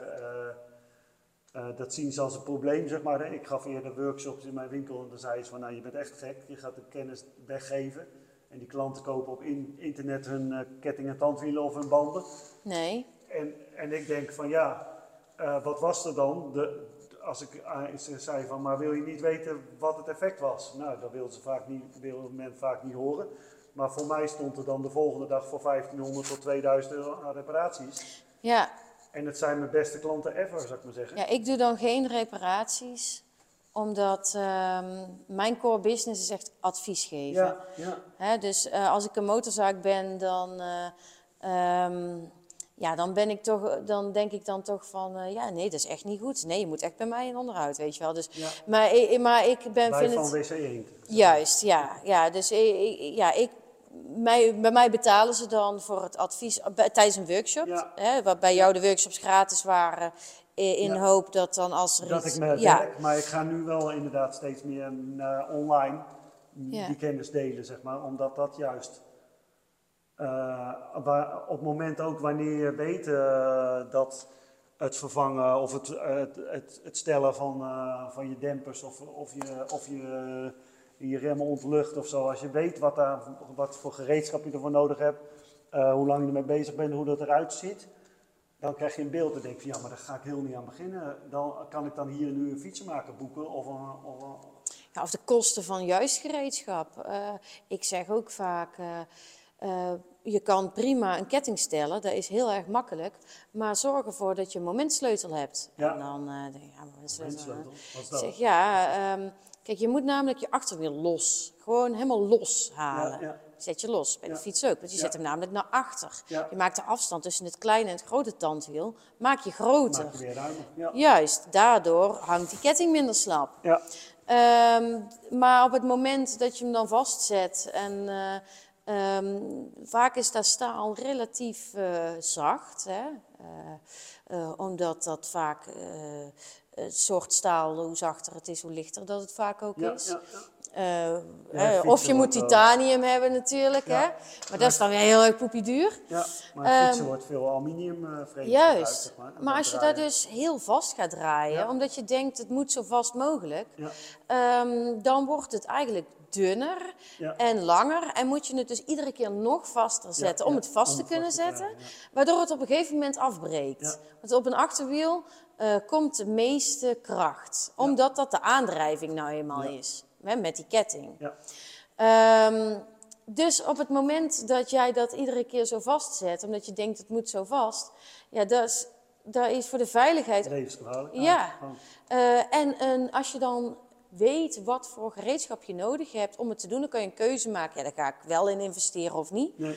dat zien ze als een probleem, zeg maar. Hè? Ik gaf eerder workshops in mijn winkel en dan zei ze van, nou, je bent echt gek, je gaat de kennis weggeven. En die klanten kopen op internet hun ketting- en tandwielen of hun banden. Nee. En ik denk van wat was er dan? Als ik zei van, maar wil je niet weten wat het effect was? Nou, dat wil men vaak niet horen. Maar voor mij stond er dan de volgende dag voor 1500 tot 2000 euro aan reparaties. Ja. En het zijn mijn beste klanten ever, zou ik maar zeggen. Ja, ik doe dan geen reparaties... Omdat mijn core business is echt advies geven. Ja. Hè, dus als ik een motorzaak ben, dan denk ik dan toch van... nee, dat is echt niet goed. Nee, je moet echt bij mij in onderhoud, weet je wel. Dus, ja. Maar ik ben... Wij van WC Eend. Juist, ja. Dus bij mij betalen ze dan voor het advies tijdens een workshop. Ja. Hè, waarbij jou de workshops gratis waren... In hoop dat dan als er dat iets... Dat ik me werk, maar ik ga nu wel inderdaad steeds meer online die kennis delen, zeg maar. Omdat dat juist op het moment ook wanneer je weet dat het vervangen of het stellen van je dempers of je remmen ontlucht of zo. Als je weet wat voor gereedschap je ervoor nodig hebt, hoe lang je ermee bezig bent, hoe dat eruit ziet... Dan krijg je een beeld en denk je, ja, maar daar ga ik heel niet aan beginnen. Dan kan ik dan hier en nu een fietsenmaker boeken of een... Ja, of de kosten van juist gereedschap. Ik zeg ook vaak, je kan prima een ketting stellen, dat is heel erg makkelijk. Maar zorg ervoor dat je een momentsleutel hebt. Ja. En dan denk je, ja, momentsleutel. Wat is dat? Zeg, ja, kijk, je moet namelijk je achterwiel los. Gewoon helemaal los halen. Ja, ja. Zet je los, bij de fiets ook, want je zet hem namelijk naar achter. Ja. Je maakt de afstand tussen het kleine en het grote tandwiel, maak je groter. Maak je weer ruimer. Ja. Juist, daardoor hangt die ketting minder slap. Ja. Maar op het moment dat je hem dan vastzet, en vaak is dat staal relatief zacht, hè? Omdat dat vaak het soort staal, hoe zachter het is, hoe lichter dat het vaak ook is. Ja, ja. Of je moet titanium hebben natuurlijk, ja. Hè? Maar dat is dan weer heel erg poepieduur. Ja, maar fietsen wordt veel aluminiumframe. Juist, zeg maar als draaien. Je daar dus heel vast gaat draaien, omdat je denkt het moet zo vast mogelijk, dan wordt het eigenlijk dunner en langer. En moet je het dus iedere keer nog vaster zetten om het vast te kunnen zetten, waardoor het op een gegeven moment afbreekt. Ja. Want op een achterwiel komt de meeste kracht, omdat dat de aandrijving nou eenmaal is. Met die ketting. Ja. Dus op het moment dat jij dat iedere keer zo vastzet, omdat je denkt het moet zo vast, ja, dat is voor de veiligheid. Levensgevaarlijk. Ja. En als je dan weet wat voor gereedschap je nodig hebt om het te doen, dan kan je een keuze maken. Ja, daar ga ik wel in investeren of niet. Nee.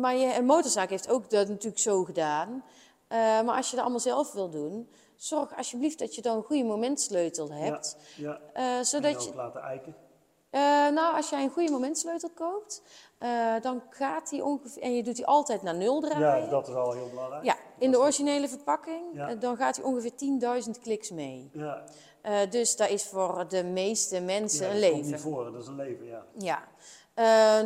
Maar een motorzaak heeft ook dat natuurlijk zo gedaan. Maar als je dat allemaal zelf wil doen, zorg alsjeblieft dat je dan een goede momentsleutel hebt. Ja, ja. Zodat en je ook laten eiken. Als jij een goede momentsleutel koopt, dan gaat die ongeveer... En je doet die altijd naar nul draaien. Ja, dat is al heel belangrijk. Ja, in de originele verpakking, dan gaat die ongeveer 10.000 kliks mee. Ja. Dus dat is voor de meeste mensen een leven. Dat komt niet voor, dat is een leven, ja.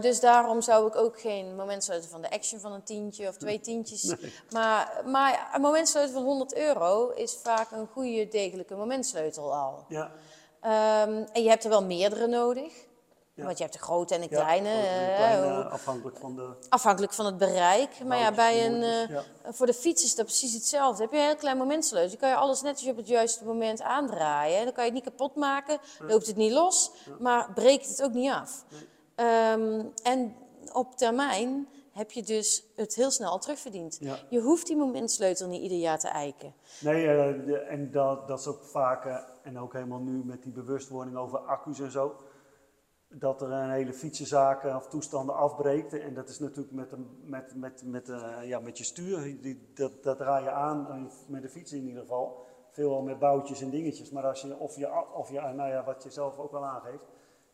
Dus daarom zou ik ook geen momentsleutel van de Action van een tientje of twee tientjes. Nee. Maar een momentsleutel van €100 is vaak een goede, degelijke momentsleutel al. Ja. En je hebt er wel meerdere nodig. Ja. Want je hebt de grote en de kleine. Afhankelijk van het bereik. Maar voor de fiets is dat precies hetzelfde. Heb je een heel klein momentsleutel. Dan kan je alles netjes op het juiste moment aandraaien. Dan kan je het niet kapot maken. Loopt het niet los. Maar breekt het ook niet af. Nee. En op termijn heb je dus het heel snel al terugverdiend. Ja. Je hoeft die momentsleutel niet ieder jaar te eiken. Nee, en dat is ook vaak, en ook helemaal nu met die bewustwording over accu's en zo, dat er een hele fietsenzaken of toestanden afbreekt. En dat is natuurlijk met je stuur, dat draai je aan, met de fiets in ieder geval. Veelal met boutjes en dingetjes, maar als je, of je, wat je zelf ook wel aangeeft,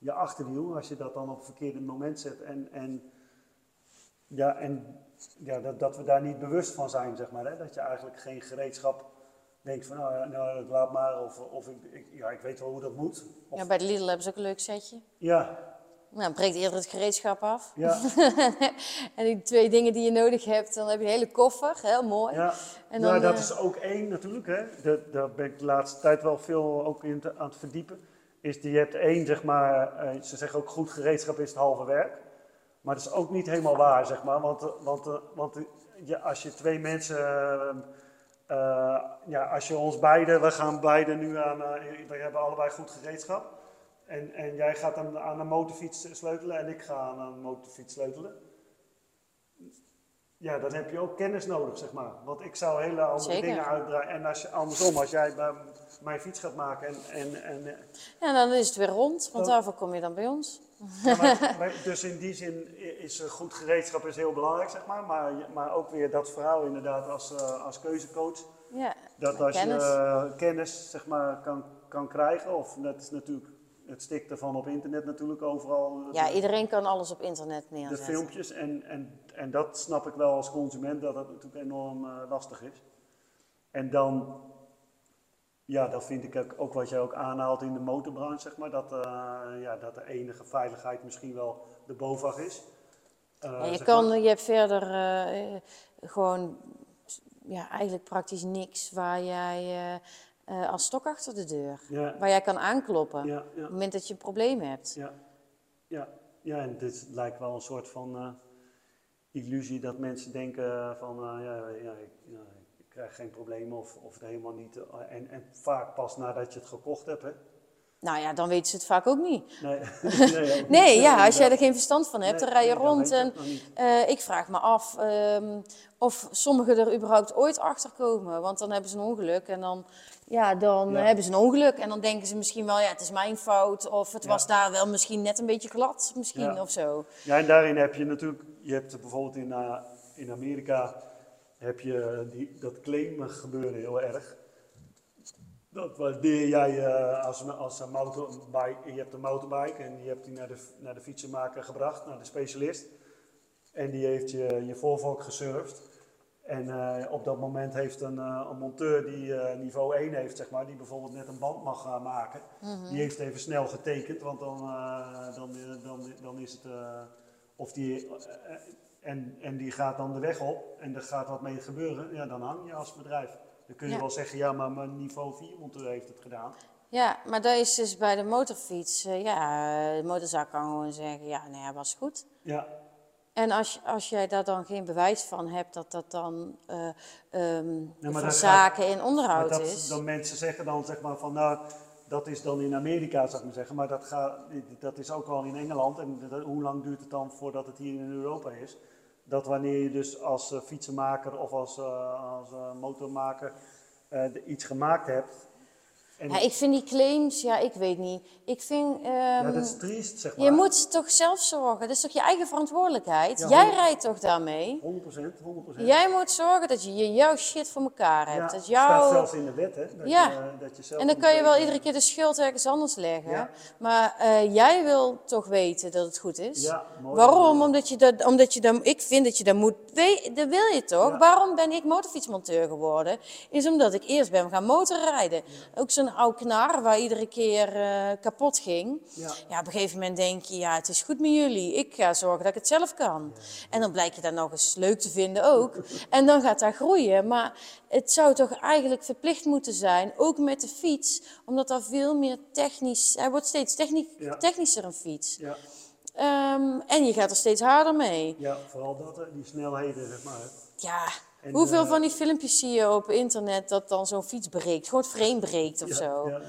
je achterwiel, als je dat dan op het verkeerde moment zet en dat we daar niet bewust van zijn, zeg maar, hè? Dat je eigenlijk geen gereedschap denkt van, nou laat maar, of ik weet wel hoe dat moet. Of... Ja, bij de Lidl hebben ze ook een leuk setje. Ja. Nou, dan breekt eerder het gereedschap af. Ja. En die twee dingen die je nodig hebt, dan heb je een hele koffer, heel mooi. Ja, en dan, dat is ook één natuurlijk, hè. Daar ben ik de laatste tijd wel veel ook aan het verdiepen. Je hebt één, zeg maar, ze zeggen ook goed gereedschap is het halve werk. Maar dat is ook niet helemaal waar, zeg maar. Want als je twee mensen, als je ons beiden, we gaan beiden nu aan, we hebben allebei goed gereedschap. En jij gaat aan een motorfiets sleutelen en ik ga aan een motorfiets sleutelen. Ja, dan heb je ook kennis nodig, zeg maar. Want ik zou hele andere dingen uitdraaien. En als jij mijn fiets gaat maken en ja, dan is het weer rond, want daarvoor kom je dan bij ons. Ja, dus in die zin is goed gereedschap is heel belangrijk, zeg maar ook weer dat verhaal inderdaad als keuzecoach. Ja, dat als je kennis, zeg maar, kan krijgen, of dat is natuurlijk... Het stikt ervan op internet natuurlijk overal. Ja, iedereen kan alles op internet neerzetten. De filmpjes en dat snap ik wel als consument, dat natuurlijk enorm lastig is. En dan, ja, dat vind ik ook wat jij ook aanhaalt in de motorbranche, zeg maar. Dat de enige veiligheid misschien wel de BOVAG is. Je hebt verder eigenlijk praktisch niks waar jij... als stok achter de deur, waar jij kan aankloppen op het moment dat je een probleem hebt. Ja, en dit lijkt wel een soort van illusie dat mensen denken van ik krijg geen probleem of helemaal niet. En vaak pas nadat je het gekocht hebt, hè? Nou ja, dan weten ze het vaak ook niet. Nee, als jij er geen verstand van hebt, dan rij je rond. En ik vraag me af of sommigen er überhaupt ooit achter komen. Want dan hebben ze een ongeluk en dan hebben ze een ongeluk. En dan denken ze misschien wel, ja, het is mijn fout. Of het was daar wel misschien net een beetje glad, of zo. Ja, en daarin heb je natuurlijk, je hebt bijvoorbeeld in Amerika, heb je dat claimen gebeuren heel erg. Dat waardeer jij als een motorbike. Je hebt een motorbike en je hebt die naar de fietsenmaker gebracht, naar de specialist. En die heeft je voorvalk gesurfd. En op dat moment heeft een monteur die niveau 1 heeft, zeg maar, die bijvoorbeeld net een band mag maken. Mm-hmm. Die heeft even snel getekend, want dan is het... En die gaat dan de weg op en er gaat wat mee gebeuren. Ja, dan hang je als bedrijf. Dan kun je wel zeggen, ja, maar mijn niveau 4 monteur heeft het gedaan. Ja, maar dat is dus bij de motorfiets. De motorzaak kan gewoon zeggen, ja, nee, hij was goed. Ja. En als jij daar dan geen bewijs van hebt dat dan van zaken in onderhoud is. Dan mensen zeggen dan, zeg maar, van nou, dat is dan in Amerika, zou ik maar zeggen. Maar dat is ook al in Engeland. En hoe lang duurt het dan voordat het hier in Europa is? Dat wanneer je dus als fietsenmaker of als motormaker iets gemaakt hebt. En ik vind die claims, ik weet niet. Ik vind... dat is triest, zeg maar. Je moet toch zelf zorgen. Dat is toch je eigen verantwoordelijkheid? Ja, jij rijdt toch daarmee? 100%. Jij moet zorgen dat je jouw shit voor elkaar hebt. Ja, dat staat zelfs in de wet, hè? Dat je zelf en dan kan je wel iedere keer de schuld ergens anders leggen. Ja. Maar jij wil toch weten dat het goed is? Ja, mooi. Waarom? Ik vind dat je dat moet weten. Dat wil je toch? Ja. Waarom ben ik motorfietsmonteur geworden? Is omdat ik eerst ben gaan motorrijden. Ja. Ook zo'n oude knar waar iedere keer kapot ging. Ja. Ja, op een gegeven moment denk je, ja, het is goed met jullie. Ik ga zorgen dat ik het zelf kan. Ja. En dan blijkt je dat nog eens leuk te vinden ook. En dan gaat dat groeien. Maar het zou toch eigenlijk verplicht moeten zijn, ook met de fiets, omdat daar veel meer technisch... Hij wordt steeds technischer een fiets. Ja. En je gaat er steeds harder mee. Ja, vooral dat, die snelheden, zeg maar. Ja. En hoeveel van die filmpjes zie je op internet dat dan zo'n fiets breekt? Gewoon het frame breekt of zo. Ja.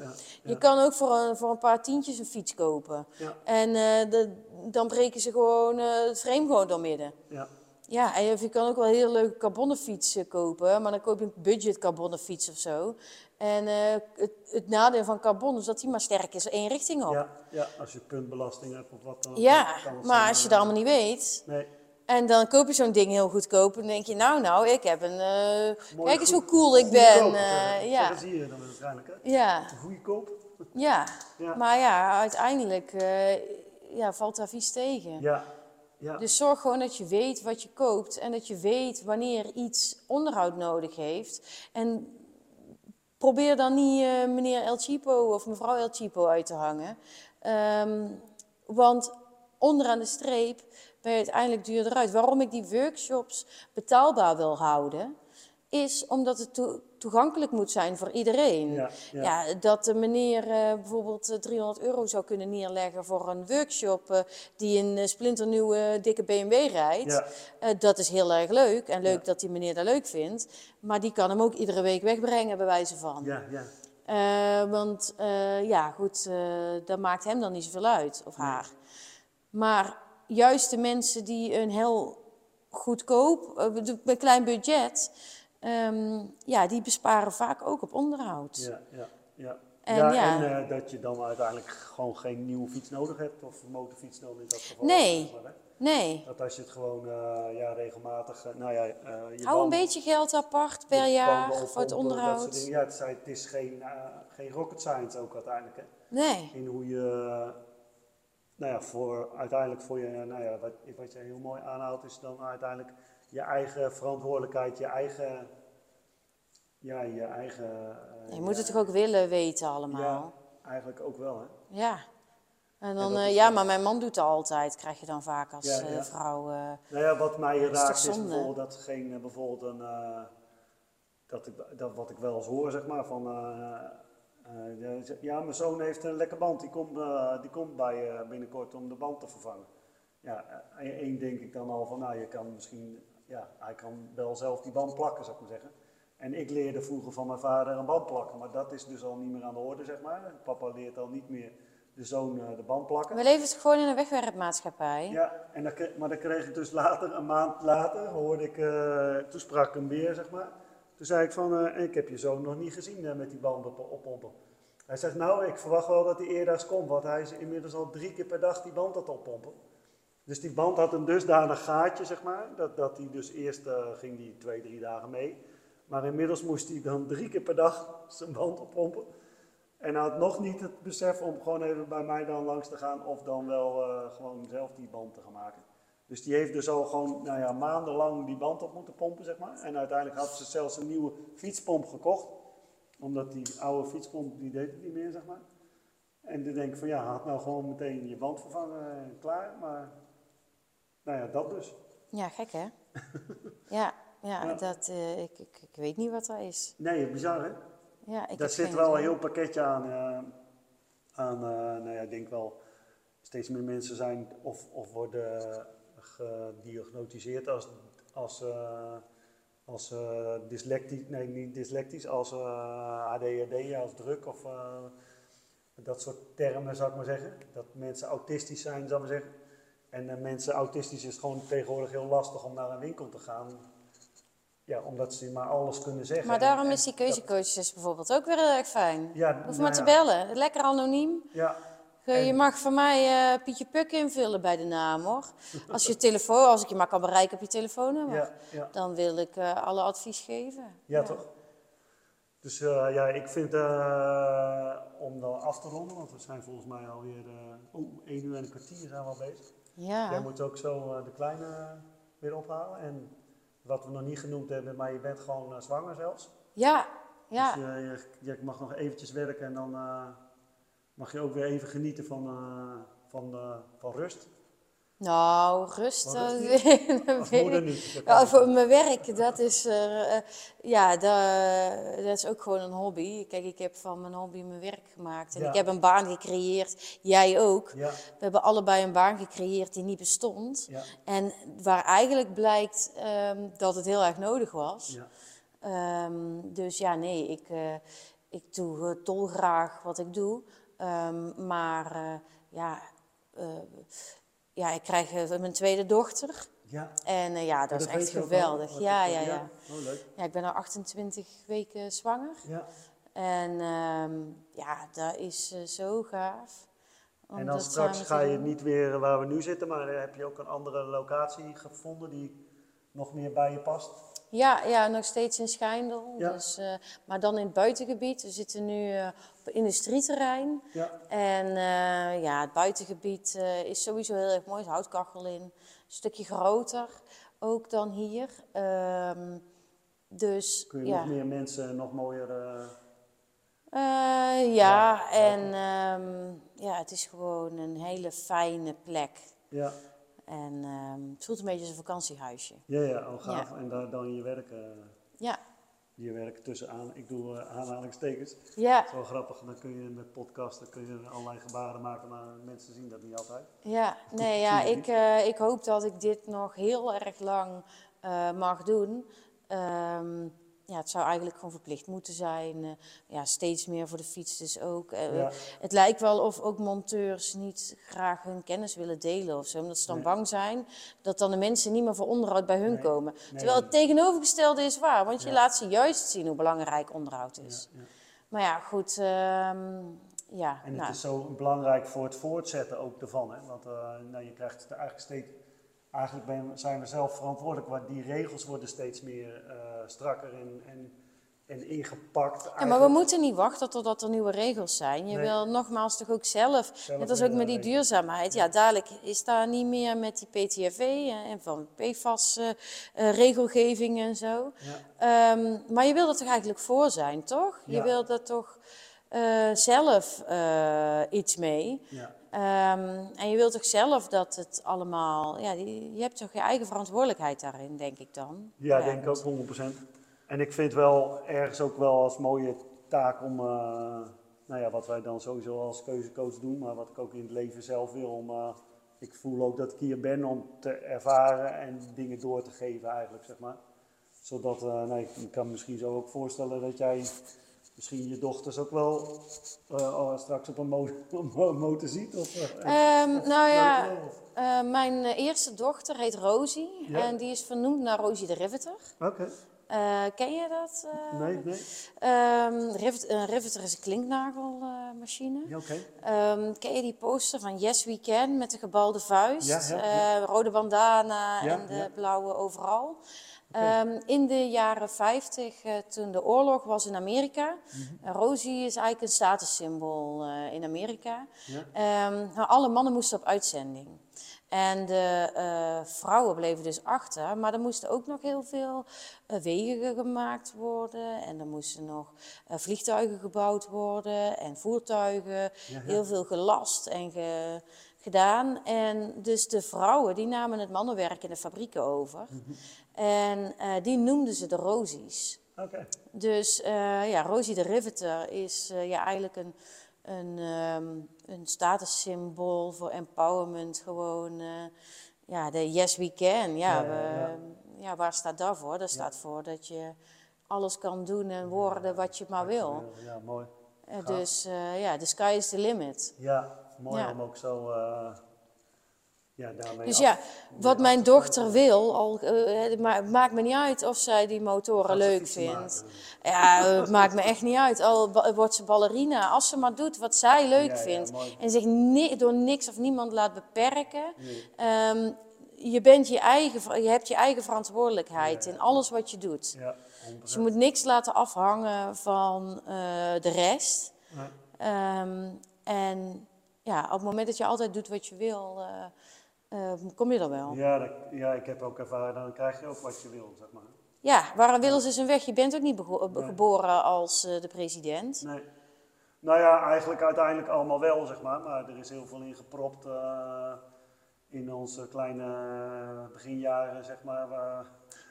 Je kan ook voor een paar tientjes een fiets kopen. Ja. En dan breken ze gewoon het frame gewoon doormidden. Ja. Ja, en je kan ook wel heel leuke carbonnen fietsen kopen. Maar dan koop je een budget carbonnen fiets of zo. En het nadeel van carbon is dat die maar sterk is, één richting op. Ja, als je puntbelasting hebt of wat dan. Ja, kan het maar zijn, als je dat allemaal niet weet... Nee. En dan koop je zo'n ding heel goedkoop en dan denk je, nou, ik heb een... kijk eens hoe cool ik ben. Dat zie je dan waarschijnlijk, hè? Ja. Goedkoop. Ja, maar ja, uiteindelijk valt daar vies tegen. Ja. Dus zorg gewoon dat je weet wat je koopt en dat je weet wanneer iets onderhoud nodig heeft. En probeer dan niet meneer El Cheapo of mevrouw El Cheapo uit te hangen. Want onderaan de streep... ben je uiteindelijk duurder uit. Waarom ik die workshops betaalbaar wil houden, is omdat het toegankelijk moet zijn voor iedereen. Ja, dat de meneer bijvoorbeeld €300 zou kunnen neerleggen voor een workshop die een splinternieuwe dikke BMW rijdt. Ja. Dat is heel erg leuk en leuk dat die meneer dat leuk vindt. Maar die kan hem ook iedere week wegbrengen bij wijze van. Ja. Dat maakt hem dan niet zoveel uit of haar. Maar... juist de mensen die een heel goedkoop, met klein budget, die besparen vaak ook op onderhoud. Ja. En dat je dan uiteindelijk gewoon geen nieuwe fiets nodig hebt, of motorfiets dan in dat geval. Nee. Dat als je het gewoon regelmatig... hou een beetje geld apart per jaar voor het onderhoud. Het is geen rocket science ook uiteindelijk, hè? Nee. In hoe je... wat je heel mooi aanhaalt, is dan uiteindelijk je eigen verantwoordelijkheid, je eigen... je moet het toch ook willen weten allemaal? Ja, eigenlijk ook wel, hè? Ja. En dan, maar mijn man doet dat altijd, krijg je dan vaak als vrouw... wat mij raakt is bijvoorbeeld dat wat ik wel eens hoor, zeg maar, van... mijn zoon heeft een lekke band, die komt binnenkort om de band te vervangen. ja, één denk ik dan al van, nou, je kan misschien, ja, hij kan wel zelf die band plakken, zou ik maar zeggen. En ik leerde vroeger van mijn vader een band plakken, maar dat is dus al niet meer aan de orde, zeg maar. Papa leert al niet meer de zoon de band plakken. We leven gewoon in een wegwerpmaatschappij. Ja, en dat, maar dat kreeg ik dus later, een maand later, hoorde ik, toen sprak ik hem weer, zeg maar. Toen zei ik van, ik heb je zoon nog niet gezien met die band oppoppen. Hij zegt, nou, ik verwacht wel dat hij eerder komt, want hij is inmiddels al 3 keer per dag die band aan het oppompen. Dus die band had een dusdanig gaatje, zeg maar, dat hij dus eerst ging die 2, 3 dagen mee. Maar inmiddels moest hij dan 3 keer per dag zijn band oppompen. En hij had nog niet het besef om gewoon even bij mij dan langs te gaan of dan wel gewoon zelf die band te gaan maken. Dus die heeft dus al gewoon, nou ja, maandenlang die band op moeten pompen, zeg maar. En uiteindelijk had ze zelfs een nieuwe fietspomp gekocht. Omdat die oude fietspomp, die deed het niet meer, zeg maar. En dan denk ik van, ja, had nou gewoon meteen je band vervangen en klaar. Maar, nou ja, dat dus. Ja, gek hè? Ja. Ja, maar, dat, ik weet niet wat dat is. Nee, bizar hè? Ja, daar zit wel een heel pakketje aan. Nou ja, ik denk wel, steeds meer mensen zijn of worden gediagnosticeerd als dyslectisch, nee niet dyslectisch, als ADHD, als druk of dat soort termen zou ik maar zeggen. Dat mensen autistisch zijn, zou ik maar zeggen. En mensen autistisch is gewoon tegenwoordig heel lastig om naar een winkel te gaan. Ja, omdat ze maar alles kunnen zeggen. Maar daarom is die keuzecoach dus bijvoorbeeld ook weer heel erg fijn. Ja, hoef maar te bellen. Lekker anoniem. Ja. Je mag van mij Pietje Puk invullen bij de naam, hoor. Als ik je maar kan bereiken op je telefoonnummer. Ja, ja. Dan wil ik alle advies geven. Ja, ja. Toch? Dus ja, ik vind, om dan af te ronden, want we zijn volgens mij alweer 1 uur en een kwartier zijn we al bezig. Ja. Jij moet ook zo de kleine weer ophalen en... Wat we nog niet genoemd hebben, maar je bent gewoon zwanger zelfs. Ja, ja. Dus je mag nog eventjes werken en dan mag je ook weer even genieten van rust. Nou, rust... moeder niet. Ja, voor mijn werk, dat is... dat is ook gewoon een hobby. Kijk, ik heb van mijn hobby mijn werk gemaakt. En ja. Ik heb een baan gecreëerd. Jij ook. Ja. We hebben allebei een baan gecreëerd die niet bestond. Ja. En waar eigenlijk blijkt dat het heel erg nodig was. Ja. Dus ja, nee, ik doe dolgraag wat ik doe. Ja, ik krijg mijn tweede dochter. Ja. En ja, dat is echt geweldig. Ja. Oh, leuk. Ja, ik ben al 28 weken zwanger. Ja. En ja, dat is zo gaaf. En dan straks ga je niet weer waar we nu zitten, maar heb je ook een andere locatie gevonden die nog meer bij je past? Ja, nog steeds in Schijndel. Ja. Dus, maar dan in het buitengebied. We zitten nu op industrieterrein. Ja. En het buitengebied is sowieso heel erg mooi. Er is houtkachel in. Een stukje groter ook dan hier. Dus, kun je nog meer mensen, nog mooier... het is gewoon een hele fijne plek. Ja. En het voelt een beetje als een vakantiehuisje. Ja, al gaaf. Ja. En dan je werk. Je werk tussenaan. Ik doe aanhalingstekens. Ja. Zo grappig. Dan kun je met podcasten allerlei gebaren maken, maar mensen zien dat niet altijd. Ja, nee, ja. Ik hoop dat ik dit nog heel erg lang mag doen. Het zou eigenlijk gewoon verplicht moeten zijn. Steeds meer voor de fiets dus ook. Het lijkt wel of ook monteurs niet graag hun kennis willen delen of zo. Omdat ze dan bang zijn dat dan de mensen niet meer voor onderhoud bij hun komen. Nee. Terwijl het tegenovergestelde is waar. Want je laat ze juist zien hoe belangrijk onderhoud is. Ja. Maar ja, goed. En het is zo belangrijk voor het voortzetten ook ervan. Hè? Want je krijgt het eigenlijk steeds... Eigenlijk zijn we zelf verantwoordelijk, want die regels worden steeds meer strakker en ingepakt. Ja, maar we moeten niet wachten totdat er nieuwe regels zijn. Je wil nogmaals toch ook zelf net als ook met die duurzaamheid. Ja, dadelijk is daar niet meer met die PTFE en van PFAS-regelgeving en zo. Ja. Maar je wil er toch eigenlijk voor zijn, toch? Ja. Je wil er toch zelf iets mee. Ja. En je wilt toch zelf dat het allemaal... Ja, je hebt toch je eigen verantwoordelijkheid daarin, denk ik dan. Ja, ik denk ook 100%. En ik vind wel ergens ook wel als mooie taak om... wat wij dan sowieso als keuzecoach doen, maar wat ik ook in het leven zelf wil... om ik voel ook dat ik hier ben om te ervaren en dingen door te geven eigenlijk, zeg maar. Zodat, ik kan me misschien zo ook voorstellen dat jij misschien je dochters ook wel straks op een motor ziet? Of, mijn eerste dochter heet Rosie, ja. En die is vernoemd naar Rosie the Riveter. Okay. Ken je dat? Nee. Riveter is een klinknagelmachine. Okay. Ken je die poster van Yes We Can met de gebalde vuist? Ja. Rode bandana en de blauwe overal. Okay. In de jaren 50, toen de oorlog was in Amerika, Rosie is eigenlijk een statussymbool in Amerika. Ja. Alle mannen moesten op uitzending. En de vrouwen bleven dus achter, maar er moesten ook nog heel veel wegen gemaakt worden. En er moesten nog vliegtuigen gebouwd worden en voertuigen. Ja. Heel veel gelast en gedaan. En dus de vrouwen, die namen het mannenwerk in de fabrieken over. En die noemden ze de Rosies. Okay. Dus Rosie the Riveter is eigenlijk een statussymbool voor empowerment, gewoon de yes we can. Waar staat dat voor? Dat staat voor dat je alles kan doen en worden wat je maar wil. Ja, mooi. The sky is the limit. Ja, mooi om ook zo... daarmee dus wat mijn dochter wil, het maakt me niet uit of zij die motoren leuk vindt. Het maakt me echt niet uit, al wordt ze ballerina. Als ze maar doet wat zij leuk vindt en zich door niks of niemand laat beperken. Nee. Je hebt je eigen verantwoordelijkheid in alles wat je doet. Ja, dus je moet niks laten afhangen van de rest. Nee. Op het moment dat je altijd doet wat je wil... kom je er wel? Ja, ik heb ook ervaren, dan krijg je ook wat je wil, zeg maar. Ja, waarom willen ze zijn weg? Je bent ook niet geboren als de president. Nee. Nou ja, eigenlijk uiteindelijk allemaal wel, zeg maar. Maar er is heel veel in gepropt in onze kleine beginjaren, zeg maar.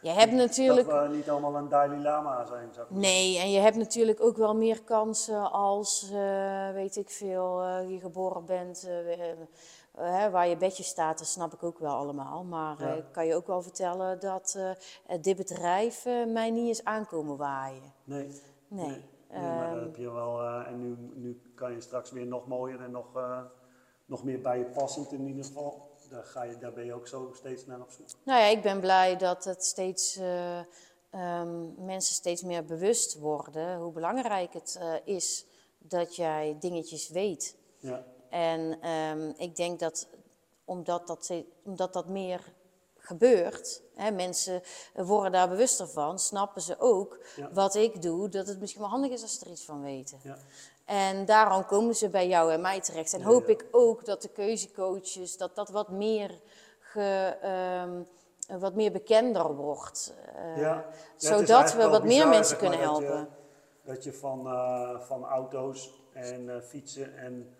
Dat we niet allemaal een Dalai Lama zijn, zeg maar. Nee, en je hebt natuurlijk ook wel meer kansen als, je geboren bent... waar je bedje staat, dat snap ik ook wel allemaal. Maar ik kan je ook wel vertellen dat dit bedrijf mij niet eens aankomen waaien. Nee. Maar dat heb je wel. En nu kan je straks weer nog mooier en nog meer bij je passend in ieder geval. Daar ben je ook zo steeds naar op zoek. Nou ja, ik ben blij dat het steeds... mensen steeds meer bewust worden hoe belangrijk het is dat jij dingetjes weet. Ja. En ik denk dat omdat dat meer gebeurt, mensen worden daar bewuster van, snappen ze ook wat ik doe, dat het misschien wel handig is als ze er iets van weten. Ja. En daarom komen ze bij jou en mij terecht. En hoop ik ook dat de keuzecoaches, dat wat meer bekender wordt. Zodat we wat meer mensen kunnen helpen. Dat je van auto's en fietsen en...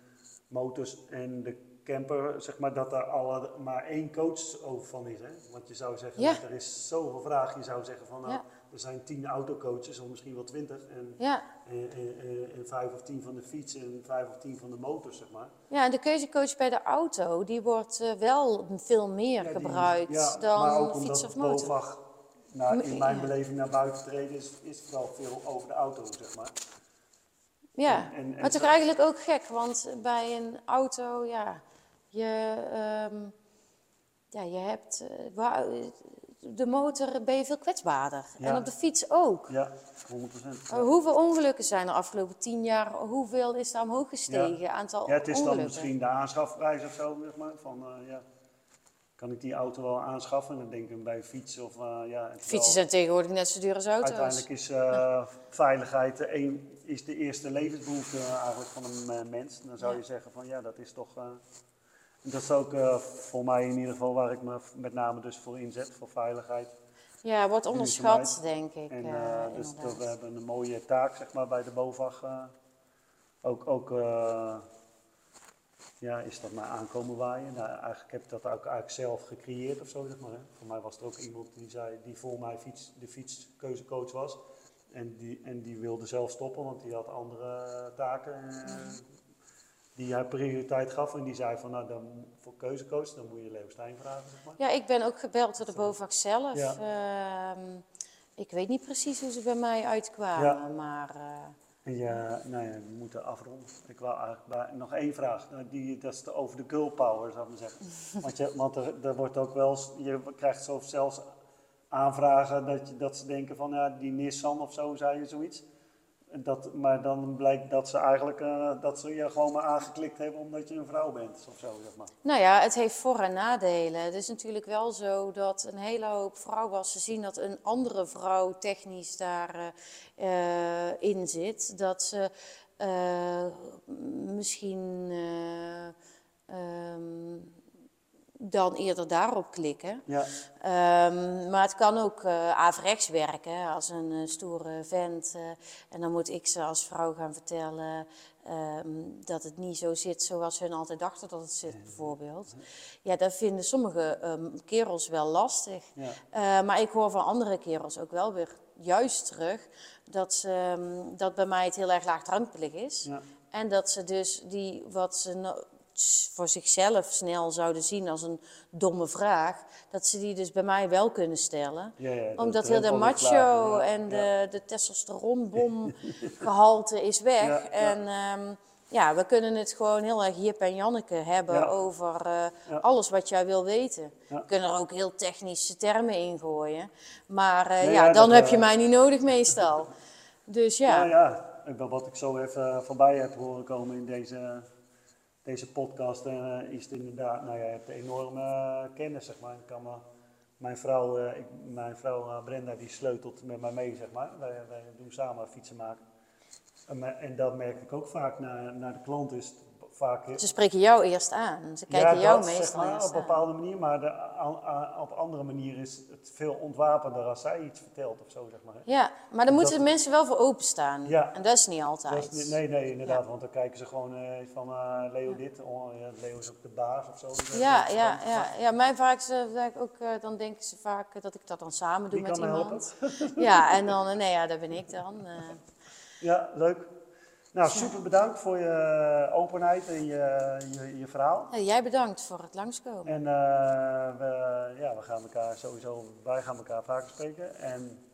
motors en de camper, zeg maar, dat daar maar één coach over van is. Hè? Want je zou zeggen, er is zoveel vraag. Je zou zeggen van, er zijn 10 autocoaches, of misschien wel 20. En 5 of 10 van de fiets en 5 of 10 van de motors, zeg maar. Ja, en de keuzecoach bij de auto, die wordt wel veel meer gebruikt dan fiets of motor. BOVAG, in mijn beleving, naar buiten treden is vooral veel over de auto, zeg maar. Ja, maar toch eigenlijk ook gek, want bij een auto, je hebt de motor, ben je veel kwetsbaarder. Ja. En op de fiets ook. Ja, 100%. Hoeveel ongelukken zijn er afgelopen 10 jaar? Hoeveel is daar omhoog gestegen? Ja. Aantal ongelukken. Het is dan misschien de aanschafprijs of zo, zeg maar, van kan ik die auto wel aanschaffen? En dan denk ik bij fietsen of... Fietsen zijn tegenwoordig net zo duur als auto's. Uiteindelijk is veiligheid is de eerste levensbehoefte eigenlijk van een mens. Dan zou je zeggen van dat is toch... dat is ook voor mij in ieder geval waar ik me met name dus voor inzet, voor veiligheid. Ja, wordt onderschat, denk ik. En dus we hebben een mooie taak, zeg maar, bij de BOVAG. Is dat maar aankomen waaien? Nou, eigenlijk heb ik dat ook zelf gecreëerd of zo, zeg maar. Hè? Voor mij was er ook iemand die zei, die voor mij de fietskeuzecoach was. En die wilde zelf stoppen, want die had andere taken. die hij prioriteit gaf en die zei van, nou, dan, voor keuzecoach, dan moet je Leo Steijn vragen. Zeg maar. Ja, ik ben ook gebeld door de BOVAG zelf. Ja. Ik weet niet precies hoe ze bij mij uitkwamen, ja. Maar... Ja, nou ja, we moeten afronden. Ik wou eigenlijk nog één vraag. Dat is over de girl power, zou ik maar zeggen. Want er wordt ook wel, je krijgt zelfs aanvragen dat ze denken van, ja, die Nissan of zo, zei je zoiets. Maar dan blijkt dat ze eigenlijk dat ze je gewoon maar aangeklikt hebben omdat je een vrouw bent of zo, zeg maar. Nou ja, het heeft voor- en nadelen. Het is natuurlijk wel zo dat een hele hoop vrouwen, als ze zien dat een andere vrouw technisch daarin zit, dat ze misschien dan eerder daarop klikken. Ja. Maar het kan ook averechts werken als een stoere vent. En dan moet ik ze als vrouw gaan vertellen dat het niet zo zit zoals hun altijd dachten dat het zit, bijvoorbeeld. Ja, dat vinden sommige kerels wel lastig. Ja. Maar ik hoor van andere kerels ook wel weer juist terug dat, dat bij mij het heel erg laagdrempelig is. Ja. En dat ze dus die wat ze... voor zichzelf snel zouden zien als een domme vraag, dat ze die dus bij mij wel kunnen stellen. Ja, omdat heel de macho klaar, en de testosteronbom gehalte is weg. Ja, en we kunnen het gewoon heel erg Jip en Janneke hebben over alles wat jij wil weten. Ja. We kunnen er ook heel technische termen in gooien. Maar dan heb je mij niet nodig meestal. Dus ja. Wat ik zo even voorbij heb horen komen in deze podcast is het inderdaad, nou ja, je hebt enorme kennis, zeg maar. Mijn vrouw Brenda, die sleutelt met mij mee, zeg maar. Wij doen samen fietsen maken. En dat merk ik ook vaak naar de klant is het vaak... Ze spreken jou eerst aan, ze kijken jou meestal zeg maar, op een bepaalde manier, maar op andere manier is het veel ontwapender als zij iets vertelt of zo, zeg maar. Ja, maar dan moeten de mensen wel voor openstaan. Ja. En dat is niet altijd. Nee, inderdaad, want dan kijken ze gewoon van Leo dit, Leo is ook de baas of zo. Ja, mijn vaak ook, dan denken ze vaak dat ik dat dan samen doe met iemand. Ja, en dan, dat ben ik dan. Ja, leuk. Nou, super bedankt voor je openheid en je verhaal. Jij bedankt voor het langskomen. En we gaan elkaar sowieso, wij gaan elkaar vaker spreken. En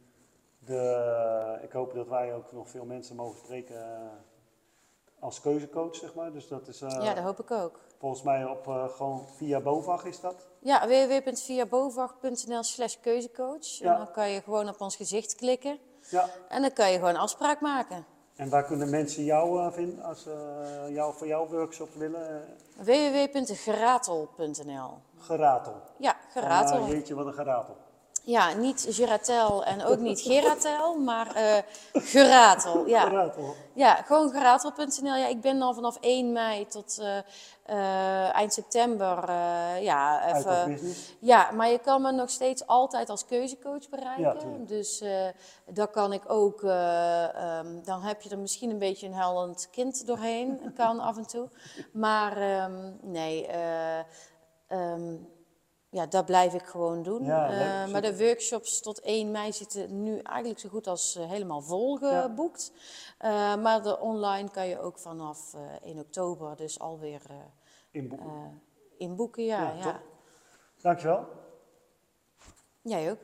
ik hoop dat wij ook nog veel mensen mogen spreken als keuzecoach, zeg maar. Dus dat is... dat hoop ik ook. Volgens mij op gewoon via BOVAG is dat? Ja, www.viabovag.nl/keuzecoach. Ja. En dan kan je gewoon op ons gezicht klikken. Ja. En dan kan je gewoon afspraak maken. En waar kunnen mensen jou vinden als ze voor jouw workshop willen? www.geratel.nl. Geratel? Ja, geratel. Weet je wat een geratel? Ja, niet geratel en ook niet geratel, maar geratel. Ja. Geratel. Ja, gewoon geratel.nl. Ja, ik ben dan vanaf 1 mei tot eind september. Maar je kan me nog steeds altijd als keuzecoach bereiken. Ja, dus dat kan ik ook. Dan heb je er misschien een beetje een huilend kind doorheen. Kan af en toe. Maar dat blijf ik gewoon doen. Ja, maar de workshops tot 1 mei zitten nu eigenlijk zo goed als helemaal volgeboekt. Ja. Maar de online kan je ook vanaf 1 oktober dus alweer inboeken. Ja. Dankjewel. Jij ook.